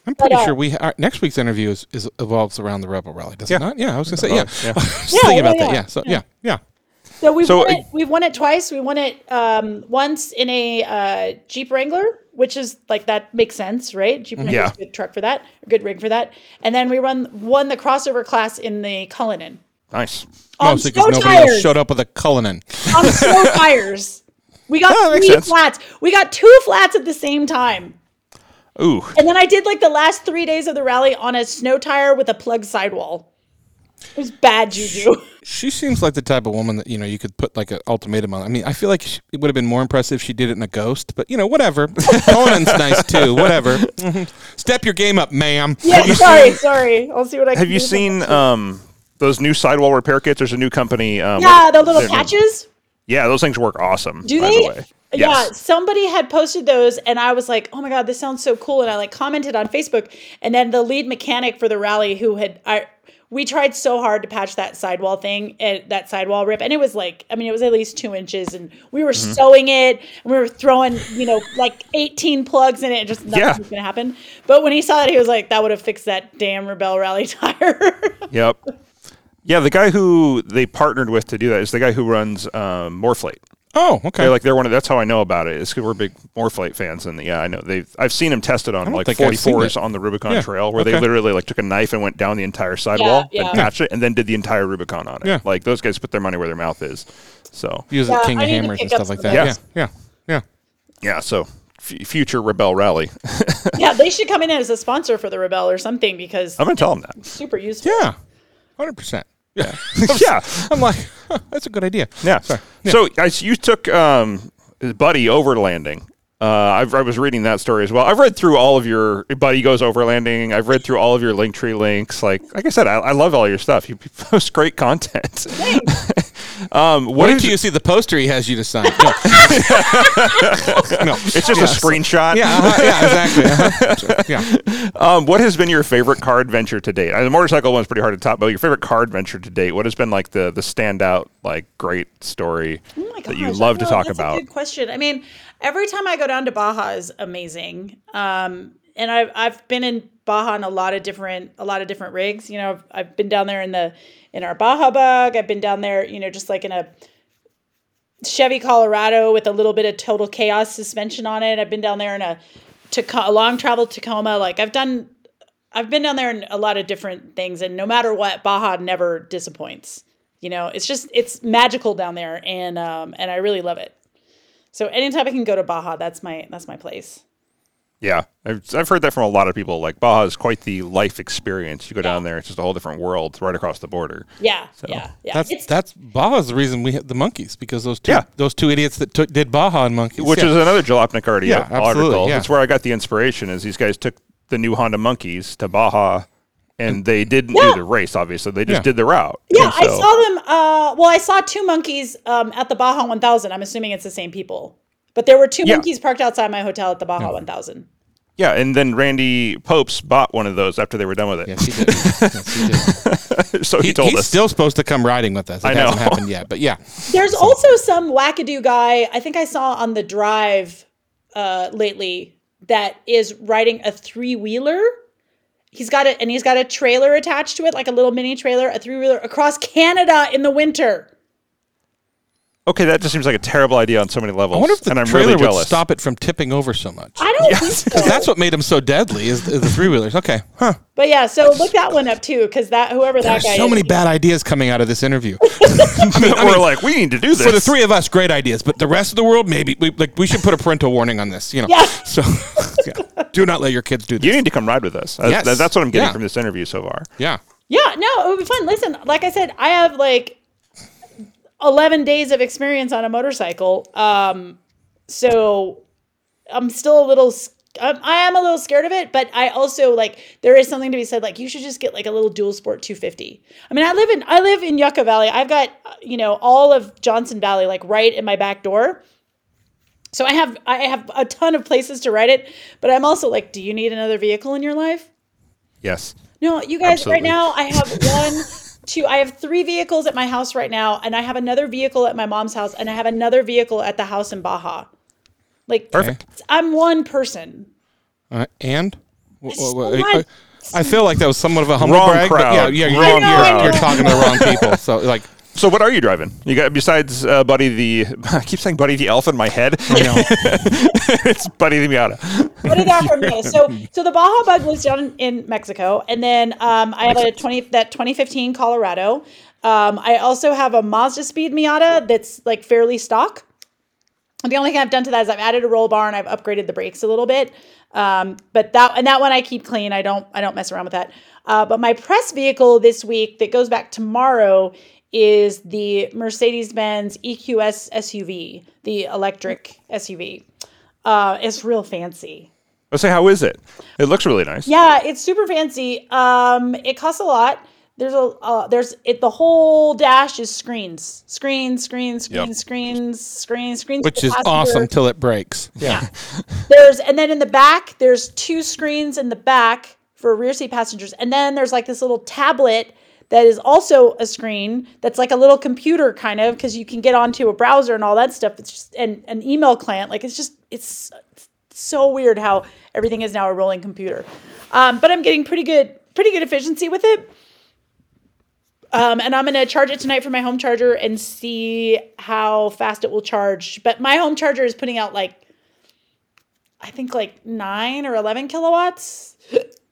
I'm pretty but, uh, sure we our, next week's interview is, is evolves around the Rebel Rally, does yeah. it not? Yeah, I was going to say, evolves, yeah. yeah. Just yeah, thinking about yeah, that, yeah. So, yeah, yeah. yeah. So we've, so, won it, we've won it twice. We won it um, once in a uh, Jeep Wrangler, which is like, that makes sense, right? Jeep Wrangler yeah. is a good truck for that, a good rig for that. And then we run, won the crossover class in the Cullinan. Nice. I'm Mostly because so nobody tired. else showed up with a Cullinan. I'm so tired. We got oh, three flats. We got two flats at the same time. Ooh. And then I did like the last three days of the rally on a snow tire with a plug sidewall. It was bad juju. She, she seems like the type of woman that, you know, you could put like an ultimatum on. I mean, I feel like she, it would have been more impressive if she did it in a Ghost, but you know, whatever. Conan's nice too, whatever. Mm-hmm. Step your game up, ma'am. Yeah, sorry, sorry. I'll see what I can do. Have you seen um, those new sidewall repair kits? There's a new company. Um, yeah, the little patches. New, yeah, those things work awesome. Do by they? The way. Yes. Yeah, somebody had posted those and I was like, oh my God, this sounds so cool. And I like commented on Facebook, and then the lead mechanic for the rally who had, I, we tried so hard to patch that sidewall thing, and that sidewall rip. And it was like, I mean, it was at least two inches and we were mm-hmm. sewing it and we were throwing, you know, like eighteen plugs in it and just nothing yeah. was going to happen. But when he saw it, he was like, that would have fixed that damn Rebel Rally tire. Yep. Yeah. The guy who they partnered with to do that is the guy who runs um, Morflate. Oh, okay. They're like they're one of that's how I know about it. It's because we're big Morflate fans, and yeah, I know they've I've seen them tested on like forty-fours on the Rubicon yeah, trail, where okay. they literally like took a knife and went down the entire sidewall yeah, yeah. and patched yeah. it, and then did the entire Rubicon on it. Yeah. Like those guys put their money where their mouth is. So use yeah, the king I of hammers and stuff like that. Yeah, yeah, yeah, yeah. yeah so f- future Rebel Rally. Yeah, they should come in as a sponsor for the Rebel or something, because I'm gonna tell them that. Super useful. Yeah, hundred percent. Yeah, yeah. I'm like, huh, that's a good idea. Yeah. Sorry. yeah. So I, you took um, Buddy overlanding. Uh, I've, I was reading that story as well. I've read through all of your Buddy Goes Overlanding. I've read through all of your Linktree links. Like, like I said, I, I love all your stuff. You post great content. um, what Wait did you, you see the poster he has you to sign? No, no it's just yeah, a screenshot. Yeah, uh-huh, yeah, exactly. Uh-huh. Sure. Yeah. Um, what has been your favorite car adventure to date? I mean, the motorcycle one's pretty hard to top, but your favorite car adventure to date? What has been like the the standout, like great story oh my gosh, that you love I know, to talk that's about? That's a good question. I mean, every time I go down to Baja is amazing. Um, and I've, I've been in Baja in a lot of different, a lot of different rigs. You know, I've, I've been down there in the, in our Baja Bug. I've been down there, you know, just like in a Chevy Colorado with a little bit of Total Chaos suspension on it. I've been down there in a, Taco- a long travel Tacoma. Like I've done, I've been down there in a lot of different things, and no matter what, Baja never disappoints. You know, it's just, it's magical down there. And, um, and I really love it. So anytime I can go to Baja, that's my that's my place. Yeah, I've, I've heard that from a lot of people. Like, Baja is quite the life experience. You go yeah. down there, it's just a whole different world right across the border. Yeah, so yeah, yeah. That's, it's, that's Baja's the reason we had the monkeys, because those two yeah. those two idiots that took, did Baja and monkeys. Which yeah. is another Jalopnik already yeah, article. Yeah. That's where I got the inspiration, is these guys took the new Honda monkeys to Baja, and they didn't yeah. do the race, obviously. They just yeah. did the route. Yeah, so, I saw them. Uh, well, I saw two monkeys um, at the Baja one thousand. I'm assuming it's the same people. But there were two yeah. monkeys parked outside my hotel at the Baja yeah. one thousand. Yeah, and then Randy Popes bought one of those after they were done with it. Yes, he did. Yes, he did. so he, he told he's us. He's still supposed to come riding with us. It I know. hasn't happened yet, but yeah. There's so. also some wackadoo guy, I think I saw on the drive uh, lately, that is riding a three-wheeler. He's got it, and he's got a trailer attached to it, like a little mini trailer, a three-wheeler, across Canada in the winter. Okay, that just seems like a terrible idea on so many levels. I wonder if the and I'm trailer really would stop it from tipping over so much. I don't yes. think so. Because that's what made him so deadly is the, the three-wheelers. Okay, huh. But yeah, so that's, look that one up too, because that whoever that guy is. There's so many bad ideas coming out of this interview. I mean, I mean, we're like, we need to do this. For the three of us, great ideas, but the rest of the world, maybe we like we should put a parental warning on this. You know, yeah. so yeah. do not let your kids do this. You need to come ride with us. Yes. That's, that's what I'm getting yeah. from this interview so far. Yeah. Yeah. No, it would be fun. Listen, like I said, I have like eleven days of experience on a motorcycle. Um, so I'm still a little, um, I am a little scared of it, but I also like, there is something to be said. Like you should just get like a little dual sport two fifty. I mean, I live in, I live in Yucca Valley. I've got, you know, all of Johnson Valley, like right in my back door. So I have, I have a ton of places to ride it, but I'm also like, do you need another vehicle in your life? Yes. No, you guys absolutely. Right now I have one Two, I have three vehicles at my house right now, and I have another vehicle at my mom's house, and I have another vehicle at the house in Baja. Like, perfect. I'm one person. Uh, and? W- w- w- I feel like that was somewhat of a humble wrong brag. Crowd. Yeah, yeah, you're, wrong, know, you're, you're talking to the wrong people. So, like, so what are you driving? You got besides uh, Buddy the? I keep saying Buddy the Elf in my head. I know. It's Buddy the Miata. What did that for me? So, so the Baja Bug was down in Mexico, and then um, I have a twenty that twenty fifteen Colorado. Um, I also have a Mazda Speed Miata that's like fairly stock. And the only thing I've done to that is I've added a roll bar and I've upgraded the brakes a little bit. Um, but that and that one I keep clean. I don't I don't mess around with that. Uh, but my press vehicle this week that goes back tomorrow is the Mercedes-Benz E Q S S U V, the electric S U V. Uh, it's real fancy. Let's say, how is it? It looks really nice. Yeah, it's super fancy. Um, it costs a lot. There's a uh, there's it. The whole dash is screens, screens, screens, screens, yep. screens, screens, screens. Which is awesome till it breaks. Yeah. yeah. There's and then in the back there's two screens in the back for rear seat passengers, and then there's like this little tablet that is also a screen that's like a little computer kind of, because you can get onto a browser and all that stuff. It's just and an email client. Like it's just it's, it's so weird how everything is now a rolling computer. Um, but I'm getting pretty good pretty good efficiency with it. Um, and I'm gonna charge it tonight for my home charger and see how fast it will charge. But my home charger is putting out like I think like nine or eleven kilowatts.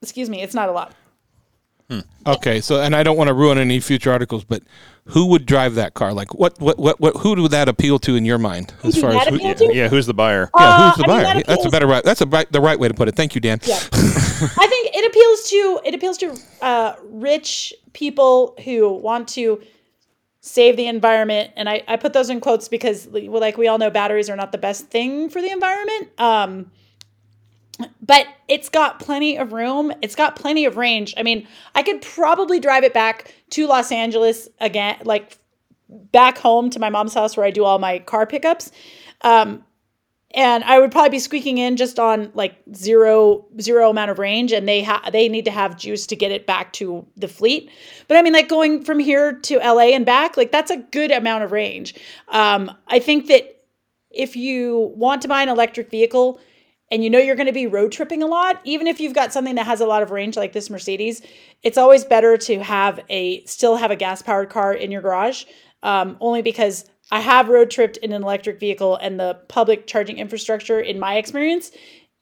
Excuse me, it's not a lot. Hmm. Okay, so and I don't want to ruin any future articles, but who would drive that car? Like, what, what, what, what who would that appeal to in your mind? As who far as who, yeah, yeah, who's the buyer? Uh, yeah, who's the I buyer? Mean, that that's a better right. That's a right, the right way to put it. Thank you, Dan. Yeah. I think it appeals to it appeals to uh, rich people who want to save the environment, and I, I put those in quotes because, well, like we all know, batteries are not the best thing for the environment. Um, But it's got plenty of room. It's got plenty of range. I mean, I could probably drive it back to Los Angeles again, like back home to my mom's house where I do all my car pickups. Um, and I would probably be squeaking in just on like zero, zero amount of range. And they ha- they need to have juice to get it back to the fleet. But I mean, like going from here to L A and back, like that's a good amount of range. Um, I think that if you want to buy an electric vehicle, and you know you're going to be road tripping a lot, even if you've got something that has a lot of range like this Mercedes, it's always better to have a still have a gas-powered car in your garage, um, only because I have road tripped in an electric vehicle and the public charging infrastructure, in my experience,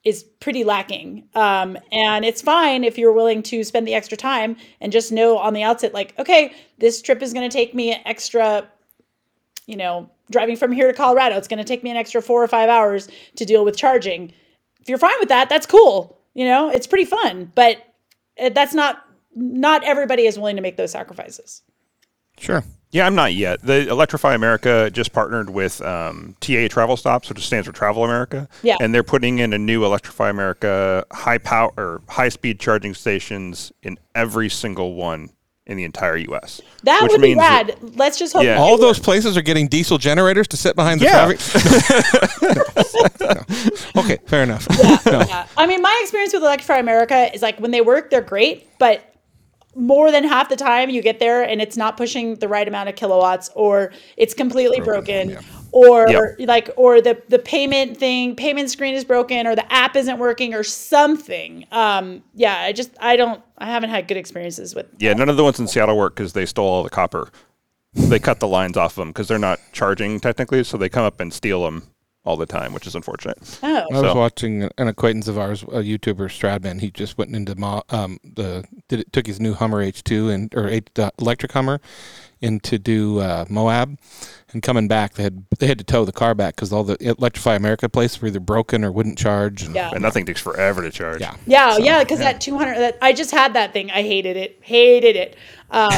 is pretty lacking. Um, and it's fine if you're willing to spend the extra time and just know on the outset, like, okay, this trip is going to take me an extra, you know, driving from here to Colorado, it's going to take me an extra four or five hours to deal with charging. if you're fine with that, that's cool. You know, it's pretty fun, but that's not, not everybody is willing to make those sacrifices. Sure. Yeah, I'm not yet. The Electrify America just partnered with um, T A Travel Stops, which stands for Travel America. Yeah. And they're putting in a new Electrify America high power, or high speed charging stations in every single one in the entire U S. That would be rad. That, Let's just hope. Yeah. All those places are getting diesel generators to sit behind the yeah. traffic. No. Okay, fair enough. Yeah, no. yeah. I mean, my experience with Electrify America is like when they work, they're great, but more than half the time you get there and it's not pushing the right amount of kilowatts, or it's completely broken, broken yeah. or yep. like, or the, the payment thing, payment screen is broken, or the app isn't working or something. Um, yeah, I just, I don't, I haven't had good experiences with. Yeah. That. None of the ones in Seattle work because they stole all the copper. They cut the lines off of them because they're not charging technically. So they come up and steal them all the time, which is unfortunate. Oh. I was so. watching an acquaintance of ours, a YouTuber, Stradman. He just went into um the did it, took his new Hummer H two and or eight, uh, electric Hummer in to do uh, Moab, and coming back they had they had to tow the car back because all the Electrify America places were either broken or wouldn't charge. And, yeah, and nothing takes forever to charge. Yeah, yeah, so, yeah. Because yeah. that two hundred, that, I just had that thing. I hated it, hated it. Um,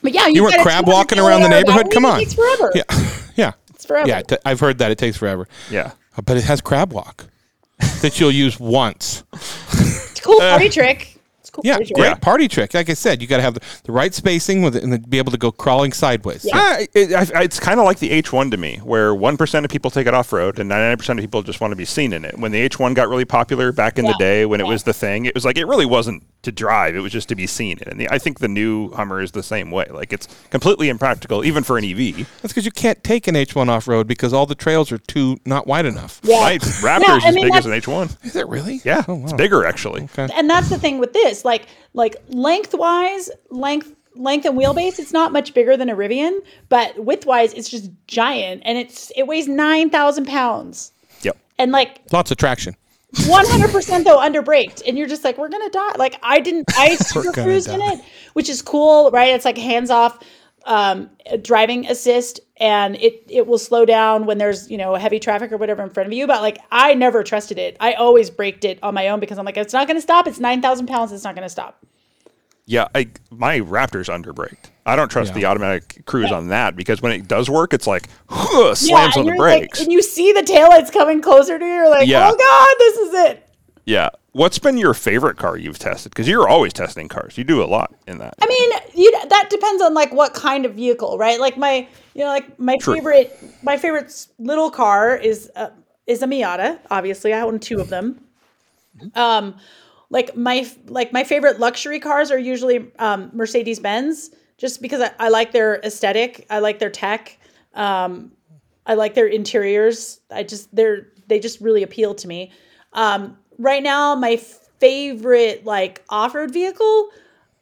but yeah, you, you were crab walking around the neighborhood. Come on, it takes forever. Yeah, yeah. Forever. Yeah, t- I've heard that. It takes forever. Yeah. Uh, but it has crab walk that you'll use once. It's a cool party uh, trick. It's a cool yeah, party trick. Yeah, great party trick. Like I said, you got to have the, the right spacing with it and then be able to go crawling sideways. Yeah. Uh, it, I, it's kind of like the H one to me, where one percent of people take it off-road and ninety-nine percent of people just want to be seen in it. When the H one got really popular back in yeah. the day when yeah. it was the thing, it was like it really wasn't to drive. It was just to be seen in. And the, I think the new Hummer is the same way. Like, it's completely impractical, even for an E V. That's because you can't take an H one off-road because all the trails are too not wide enough. Yeah. Right. Raptor's yeah, as mean, big as an H one. Is it really? Yeah. Oh, wow. It's bigger, actually. Okay. And that's the thing with this. Like, like lengthwise, length length and wheelbase, it's not much bigger than a Rivian. But widthwise, it's just giant. And it's it weighs nine thousand pounds. Yep. And, like... Lots of traction. one hundred percent though underbraked, and you're just like, we're gonna die. Like, I didn't I super cruised in it, which is cool, right? It's like hands off um driving assist, and it it will slow down when there's, you know, heavy traffic or whatever in front of you. But like, I never trusted it. I always braked it on my own because I'm like, it's not gonna stop. It's nine thousand pounds. It's not gonna stop. Yeah, I, my Raptor's underbraked. I don't trust yeah. the automatic cruise yeah. on that, because when it does work, it's like, huh, slams yeah, on the brakes. Like, and you see the taillights coming closer to you. You're like, yeah. oh, God, this is it. Yeah. What's been your favorite car you've tested? Because you're always testing cars. You do a lot in that. I mean, you know, that depends on, like, what kind of vehicle, right? Like, my, you know, like, my True. favorite my favorite little car is, uh, is a Miata, obviously. I own two of them. Um, like, my like my favorite luxury cars are usually um, Mercedes-Benz. Just because I, I like their aesthetic, I like their tech, um, I like their interiors. I just they're they just really appeal to me. Um, right now, my favorite like off-road vehicle,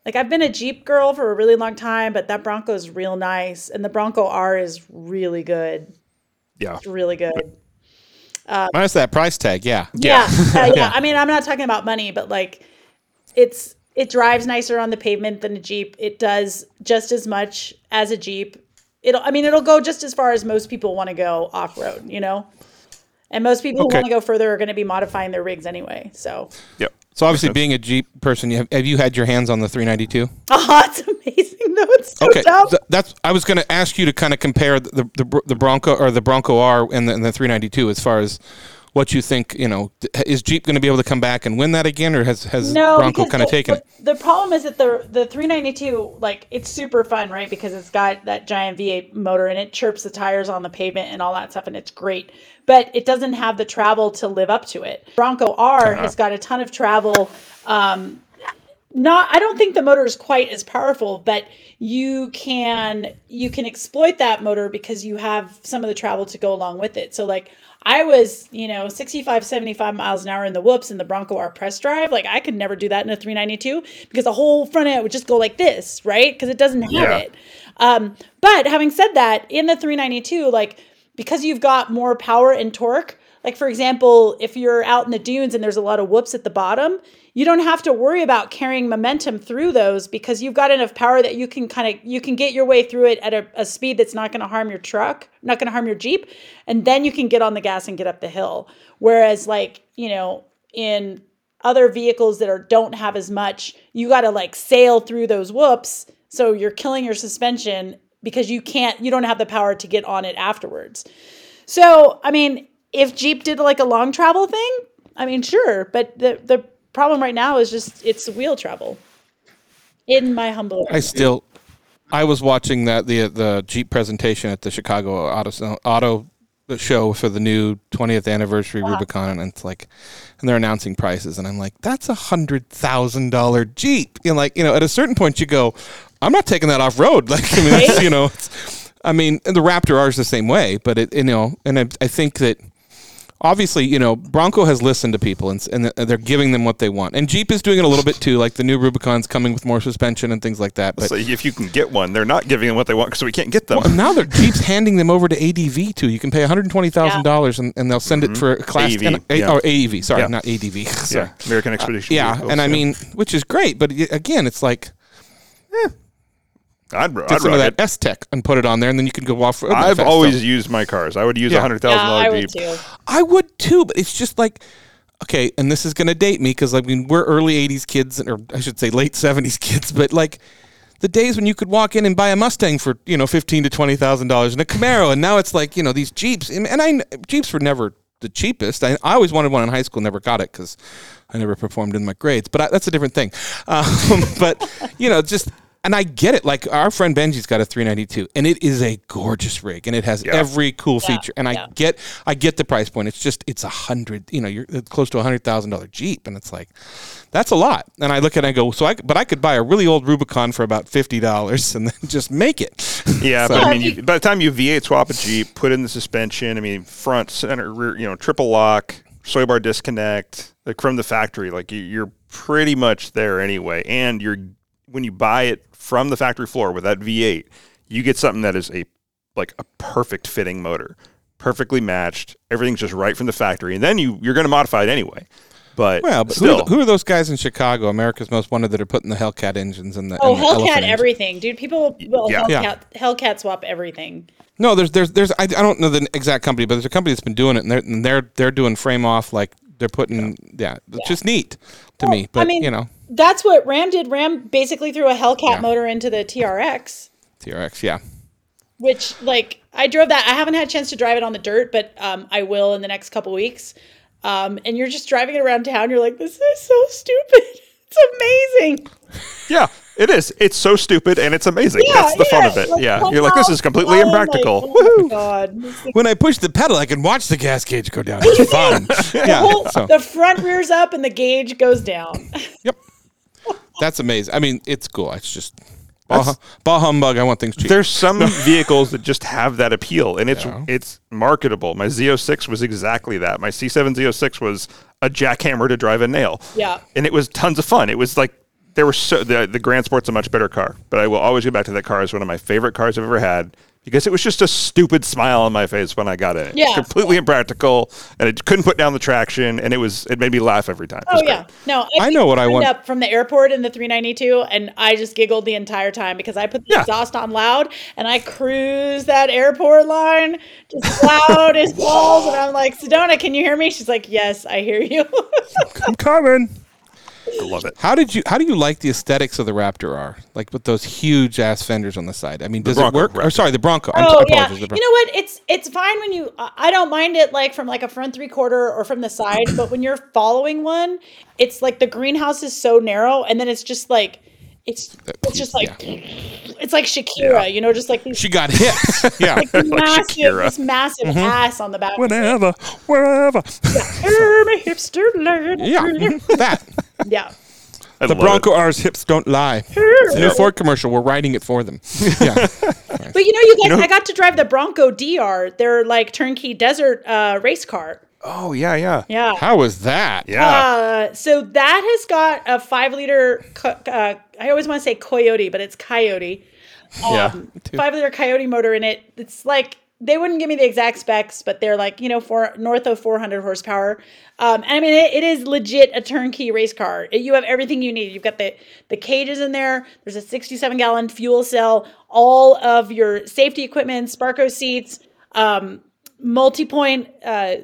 like I've been a Jeep girl for a really long time, but that Bronco is real nice, and the Bronco R is really good. Yeah, it's really good. Um, Minus that price tag, yeah, yeah, yeah. Uh, yeah. I mean, I'm not talking about money, but like, it's. It drives nicer on the pavement than a Jeep. It does just as much as a Jeep. It'll, I mean, it'll go just as far as most people want to go off-road, you know? And most people okay. who want to go further are going to be modifying their rigs anyway, so. Yep. So obviously being a Jeep person, you have, have you had your hands on the three ninety-two? Oh, it's amazing though. It's so okay. tough. Th- that's, I was going to ask you to kind of compare the, the the Bronco or the Bronco R and the, and the three ninety-two as far as what you think, you know, is Jeep going to be able to come back and win that again, or has, has no, Bronco kind of taken it? The problem is that the the three ninety-two, like, it's super fun, right? Because it's got that giant V eight motor and it chirps the tires on the pavement and all that stuff, and it's great. But it doesn't have the travel to live up to it. Bronco R uh-huh. has got a ton of travel. Um, not, I don't think the motor is quite as powerful, but you can you can exploit that motor because you have some of the travel to go along with it. So, like, I was, you know, sixty-five, seventy-five miles an hour in the whoops in the Bronco R press drive. Like, I could never do that in a three ninety-two because the whole front end would just go like this, right? Because it doesn't have yeah. it. Um, but having said that, in the three ninety-two, like, because you've got more power and torque, Like, for example, if you're out in the dunes and there's a lot of whoops at the bottom, you don't have to worry about carrying momentum through those because you've got enough power that you can kind of, you can get your way through it at a, a speed that's not going to harm your truck, not going to harm your Jeep. And then you can get on the gas and get up the hill. Whereas like, you know, in other vehicles that are, don't have as much, you got to like sail through those whoops. So you're killing your suspension because you can't, you don't have the power to get on it afterwards. So, I mean, if Jeep did like a long travel thing, I mean, sure. But the, the problem right now is just it's wheel travel. In my humble opinion. I still, I was watching that the the Jeep presentation at the Chicago Auto Auto Show for the new twentieth anniversary uh-huh. Rubicon, and it's like, and they're announcing prices, and I'm like, that's a hundred thousand dollar Jeep. You know, like, you know, at a certain point you go, I'm not taking that off road. Like, I mean, right? It's, you know, it's, I mean, and the Raptor R is the same way, but it, you know, and I, I think that. Obviously, you know, Bronco has listened to people, and, and they're giving them what they want. And Jeep is doing it a little bit, too. Like, the new Rubicon's coming with more suspension and things like that. But so if you can get one, they're not giving them what they want because we can't get them. Well, now they're Jeep's handing them over to A D V, too. You can pay one hundred twenty thousand dollars, yeah. and, and they'll send mm-hmm. it for a class... A D V. And, a, yeah. Or A E V, sorry, yeah. not A D V. Sorry. Yeah, American Expedition uh, Yeah, Vehicles, and I yeah. mean, which is great, but again, it's like... Eh. I'd, I'd get some of that it. S Tech and put it on there, and then you can go off. I've always so. used my cars. I would use a yeah. hundred thousand yeah, dollar Jeep. Would I would too, but it's just like, okay, and this is going to date me because I mean we're early eighties kids, or I should say late seventies kids. But like the days when you could walk in and buy a Mustang for you know fifteen to twenty thousand dollars and a Camaro, and now it's like you know these Jeeps, and, and I Jeeps were never the cheapest. I, I always wanted one in high school, never got it because I never performed in my grades. But I, that's a different thing. Um, but you know just. And I get it. Like, our friend Benji's got a three ninety-two, and it is a gorgeous rig, and it has yeah. every cool yeah, feature. And I yeah. get I get the price point. It's just, it's a hundred, you know, you're close to a one hundred thousand dollars Jeep, and it's like, that's a lot. And I look at it and I go, so I, but I could buy a really old Rubicon for about fifty dollars and then just make it. Yeah, so. But I mean, you, by the time you V eight swap a Jeep, put in the suspension, I mean, front, center, rear, you know, triple lock, soy bar disconnect, like from the factory, like you, you're pretty much there anyway. And you're, when you buy it, from the factory floor with that V eight, you get something that is a like a perfect fitting motor, perfectly matched. Everything's just right from the factory, and then you you're going to modify it anyway. But well, but still. Who, are the, who are those guys in Chicago, America's Most Wanted, that are putting the Hellcat engines in the oh and the Hellcat everything, engine. Dude? People will yeah. Hellcat, yeah. Hellcat swap everything. No, there's there's there's I, I don't know the exact company, but there's a company that's been doing it, and they're and they're they're doing frame off like. They're putting, yeah, yeah just neat to well, me. But, I mean, you know. That's what Ram did. Ram basically threw a Hellcat yeah. motor into the T R X. T R X, yeah. Which, like, I drove that. I haven't had a chance to drive it on the dirt, but um, I will in the next couple weeks. Um, and you're just driving it around town. You're like, this is so stupid. It's amazing. Yeah, it is. It's so stupid, and it's amazing. Yeah, that's the yeah. fun of it. Like, yeah, you're like, this is completely oh impractical. My, oh my God. When I push the pedal, I can watch the gas gauge go down. It's fun. yeah, the, whole, so. the front rears up, and the gauge goes down. Yep. That's amazing. I mean, it's cool. It's just bah, bah humbug. I want things cheap. There's some vehicles that just have that appeal, and it's yeah. it's marketable. My Z oh six was exactly that. My C seven Z oh six was a jackhammer to drive a nail. Yeah. And it was tons of fun. It was like, There were so the, the Grand Sport's a much better car, but I will always go back to that car as one of my favorite cars I've ever had because it was just a stupid smile on my face when I got in it. Yeah, it was completely yeah. impractical, and it couldn't put down the traction, and it was it made me laugh every time. Oh yeah, no, I, I know what I want. Up from the airport in the three ninety-two, and I just giggled the entire time because I put the yeah. exhaust on loud, and I cruised that airport line just loud as balls, and I'm like, Sedona, can you hear me? She's like, yes, I hear you. I'm coming. I love it. How did you? How do you like the aesthetics of the Raptor R? Like with those huge ass fenders on the side. I mean, does it work? Or sorry, the Bronco. Oh t- yeah. The Bronco. You know what? It's it's fine when you. I don't mind it like from like a front three quarter or from the side, but when you're following one, it's like the greenhouse is so narrow, and then it's just like. It's it's just like yeah. it's like Shakira, yeah. you know, just like these, she got hit. yeah, like massive, like this massive mm-hmm. ass on the back. Whenever, wherever. Yeah, hips don't lie. Yeah, that. Yeah. I the Bronco it. R's hips don't lie. It's a new Ford commercial. We're writing it for them. Yeah. But you know, you guys, you know? I got to drive the Bronco D R, their like turnkey desert uh, race car. Oh, yeah, yeah. Yeah. How was that? Yeah. Uh, so that has got a five-liter, co- uh, I always want to say coyote, but it's coyote. Um, yeah. Five-liter coyote motor in it. It's like they wouldn't give me the exact specs, but they're like, you know, for north of four hundred horsepower. Um, and I mean, it, it is legit a turnkey race car. It, you have everything you need. You've got the, the cages in there. There's a sixty-seven gallon fuel cell, all of your safety equipment, Sparco seats, um, multi-point uh,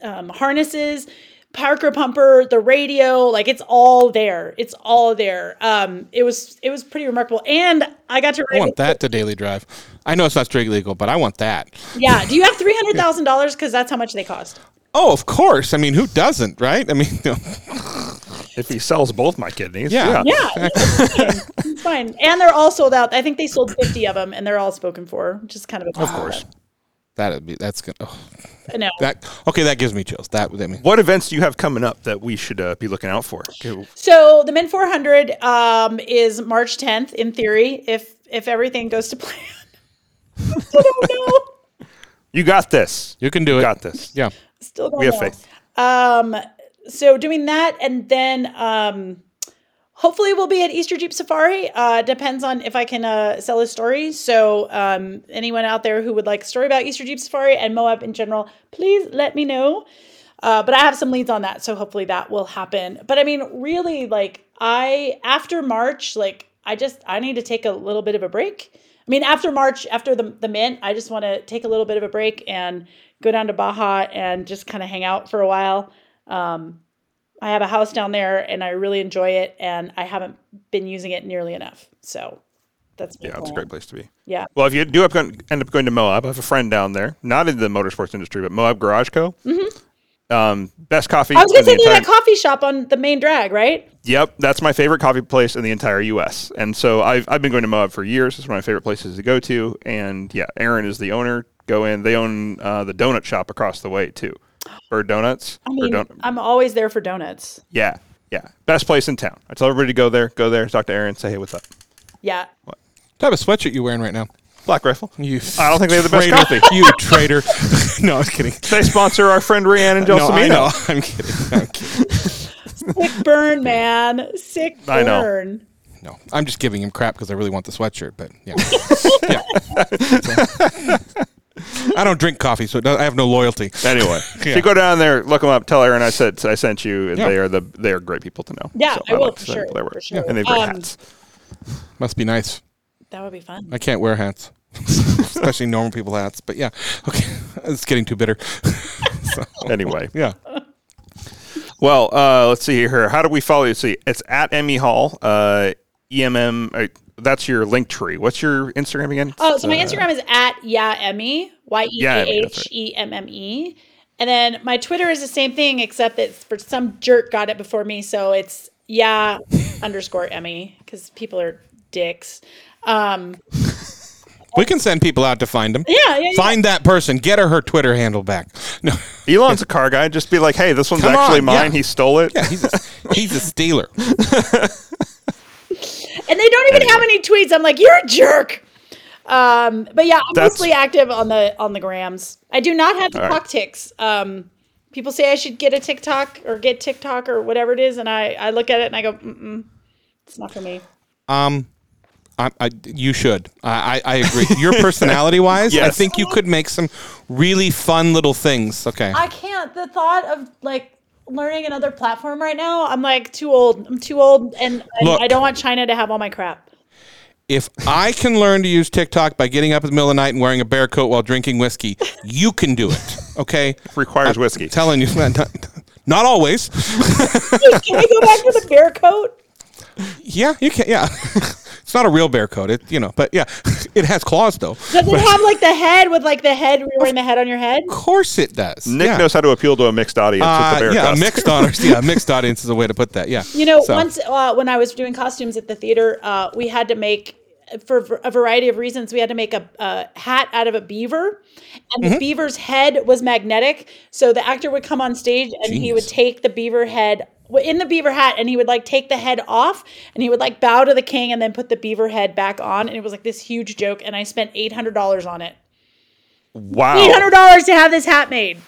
um, harnesses, Parker pumper, the radio, like it's all there. It's all there. Um, it was it was pretty remarkable, and I got to. Ride I want it. that to daily drive. I know it's not strictly legal, but I want that. Yeah. Do you have three hundred thousand dollars? Because that's how much they cost. Oh, of course. I mean, who doesn't, right? I mean, no. If he sells both my kidneys, yeah, yeah, yeah it's, fine. It's fine. And they're all sold out. I think they sold fifty of them, and they're all spoken for, which is kind of a of course. That'd be that's good. Oh. No. That, okay, that gives me chills. That, that means. What events do you have coming up that we should uh, be looking out for? Okay. So the Mint four hundred um, is March tenth in theory, if if everything goes to plan. I don't know. You got this. You can do you it. Got this. Yeah. Still don't we have know. faith. Um, so doing that, and then um, hopefully we'll be at Easter Jeep Safari. Uh, depends on if I can uh, sell a story. So um, anyone out there who would like a story about Easter Jeep Safari and Moab in general, please let me know. Uh, but I have some leads on that, so hopefully that will happen. But I mean, really, like I after March, like I just I need to take a little bit of a break. I mean, after March, after the the Mint, I just want to take a little bit of a break and go down to Baja and just kind of hang out for a while. Um, I have a house down there and I really enjoy it, and I haven't been using it nearly enough. So that's yeah, plan. It's a great place to be. Yeah. Well, if you do end up going to Moab, I have a friend down there, not in the motorsports industry, but Moab Garage Co. Mm-hmm. Um, best coffee. I was going to say the entire... that coffee shop on the main drag, right? Yep. That's my favorite coffee place in the entire U S. And so I've, I've been going to Moab for years. It's one of my favorite places to go to. And yeah, Aaron is the owner. Go in. They own uh, the donut shop across the way too. Or donuts. I mean, don- I'm always there for donuts. Yeah, yeah. Best place in town. I tell everybody to go there, go there, talk to Aaron, say, hey, what's up? Yeah. What? What type of sweatshirt you wearing right now? Black Rifle. You I don't think they have the best coffee. You traitor. No, I'm kidding. They sponsor our friend Rhiannon and Joel no, Semino. I know. I'm kidding. I'm kidding. Sick burn, man. Sick I burn. Know. No, I'm just giving him crap because I really want the sweatshirt, but yeah. Yeah. So. I don't drink coffee, so I have no loyalty. Anyway, yeah. So you go down there, look them up, tell Aaron I said I sent you, and yeah. they are the they are great people to know. Yeah, so I, I will like for, sure, for sure. Yeah. And they wear um, hats. Must be nice. That would be fun. I can't wear hats, especially normal people hats. But yeah, okay, it's getting too bitter. So, anyway, yeah. Well, uh, let's see here. How do we follow you? See, it's at Emmy Hall, uh, E M M. Uh, That's your link tree. What's your Instagram again? Oh, so my uh, Instagram is at yeah Emmy, Y E A H E M M E. And then my Twitter is the same thing, except that for some jerk got it before me. So it's yeah underscore Emmy, because people are dicks. Um, we can send people out to find them. Yeah, yeah, yeah. Find that person. Get her her Twitter handle back. No, Elon's a car guy. Just be like, hey, this one's Come actually on. mine. Yeah. He stole it. Yeah, he's a, he's a stealer. And they don't even anyway. have any tweets. I'm like, you're a jerk. Um, but yeah, I'm That's... mostly active on the on the grams. I do not have TikTok right. ticks. Um, people say I should get a TikTok or get TikTok or whatever it is, and I, I look at it and I go, mm-mm, it's not for me. Um, I, I you should. I, I, I agree. Your personality wise, yes. I think you could make some really fun little things. Okay. I can't. The thought of like. learning another platform right now, I'm like too old. I'm too old, and, and Look, I don't want China to have all my crap. If I can learn to use TikTok by getting up in the middle of the night and wearing a bear coat while drinking whiskey, you can do it. Okay, it requires I'm whiskey. Telling you, not, not always. Can we go back to the bear coat? Yeah, you can. Yeah, it's not a real bear coat. It, you know, but yeah, it has claws though. Does but, it have like the head with like the head wearing the head on your head? Of course it does. Nick yeah. knows how to appeal to a mixed audience. Uh, with the bear yeah, costume. mixed audience. Yeah, mixed audience is a way to put that. Yeah. You know, so. once uh, when I was doing costumes at the theater, uh, we had to make, for a variety of reasons, we had to make a, a hat out of a beaver, and mm-hmm. the beaver's head was magnetic. So the actor would come on stage and Jeez. he would take the beaver head in the beaver hat, and he would like take the head off, and he would like bow to the king and then put the beaver head back on. And it was like this huge joke. And I spent eight hundred dollars on it. Wow. eight hundred dollars to have this hat made.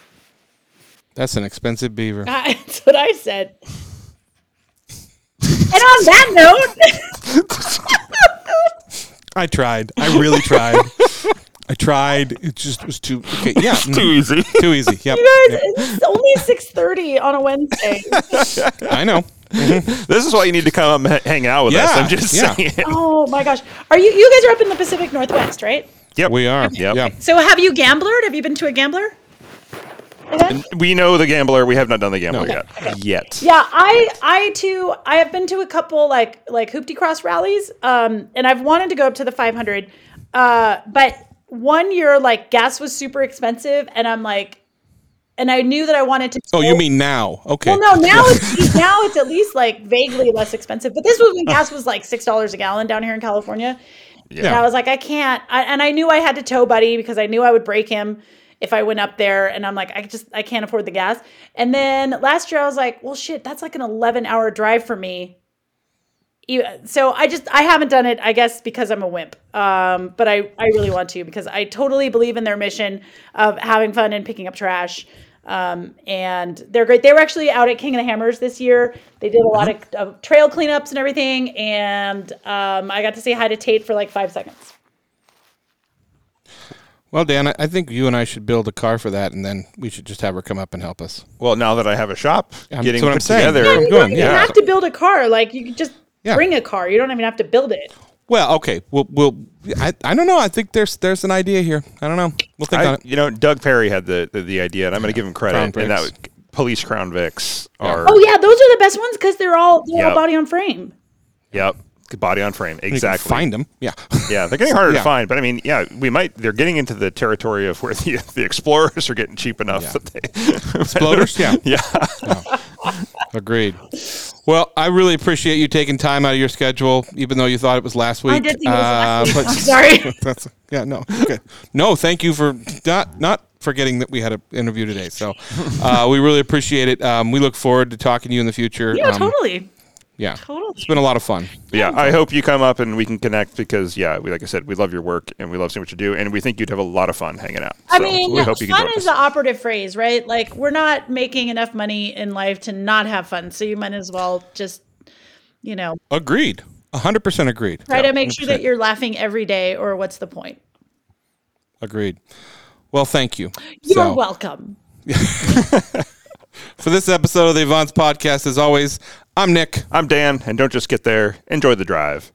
That's an expensive beaver. Uh, that's what I said. And on that note, I tried. I really tried. I tried. It just was too okay. Yeah, too easy. Too easy. Yep. You guys, yep. It's only six thirty on a Wednesday. I know. Mm-hmm. This is why you need to come up and hang out with yeah, us. I'm just yeah. saying. Oh my gosh, are you? You guys are up in the Pacific Northwest, right? Yep, we are. Okay. Yep. Okay. So, have you gamblered? Have you been to a gambler? Okay. We know the gambler. We have not done the gambler no. yet. Okay. Yet. Yeah, I, I too, I have been to a couple like like hoopty cross rallies, um, and I've wanted to go up to the five hundred, uh, but one year like gas was super expensive, and I'm like. And I knew that I wanted to. Oh, you mean now? Okay. Well, no, now it's now it's at least like vaguely less expensive. But this was when gas was like six dollars a gallon down here in California. Yeah. And I was like, I can't. I, and I knew I had to tow Buddy because I knew I would break him if I went up there. And I'm like, I just I can't afford the gas. And then last year I was like, well, shit, that's like an eleven hour drive for me. So I just I haven't done it, I guess, because I'm a wimp. Um, but I, I really want to because I totally believe in their mission of having fun and picking up trash. Um, and they're great. They were actually out at King of the Hammers this year. They did a lot of uh, trail cleanups and everything. And um, I got to say hi to Tate for like five seconds. Well, Dan, I think you and I should build a car for that, and then we should just have her come up and help us. Well, now that I have a shop, I'm, getting put together. Yeah, you don't even yeah. have to build a car. Like you could just yeah. bring a car. You don't even have to build it. Well, okay. We'll, we'll I, I don't know. I think there's there's an idea here. I don't know. We'll think I, on it. You know, Doug Perry had the the, the idea, and I'm yeah. going to give him credit. And that was, Police Crown Vics are. Oh yeah, those are the best ones because they're all they're yep. all body on frame. Yep, body on frame. Exactly. Find them. Yeah. Yeah, they're getting harder yeah. to find, but I mean, yeah, we might. They're getting into the territory of where the the Explorers are getting cheap enough yeah. that they Exploders. yeah. Yeah. Oh. Agreed. Well, I really appreciate you taking time out of your schedule, even though you thought it was last week. I did think uh, it was last week. I'm sorry. That's, yeah, no. Okay. No, thank you for not not forgetting that we had an interview today. So uh, we really appreciate it. Um, we look forward to talking to you in the future. Yeah, um, totally. Yeah. Totally. It's been a lot of fun. Yeah, I hope you come up and we can connect because, yeah, we, like I said, we love your work and we love seeing what you do, and we think you'd have a lot of fun hanging out. I so mean, we hope you fun can is the operative phrase, right? Like, we're not making enough money in life to not have fun, so you might as well just, you know. Agreed. one hundred percent agreed. Try yeah, to make one hundred percent sure that you're laughing every day, or what's the point? Agreed. Well, thank you. You're so. welcome. For this episode of the Avance Podcast, as always, I'm Nick. I'm Dan. And don't just get there. Enjoy the drive.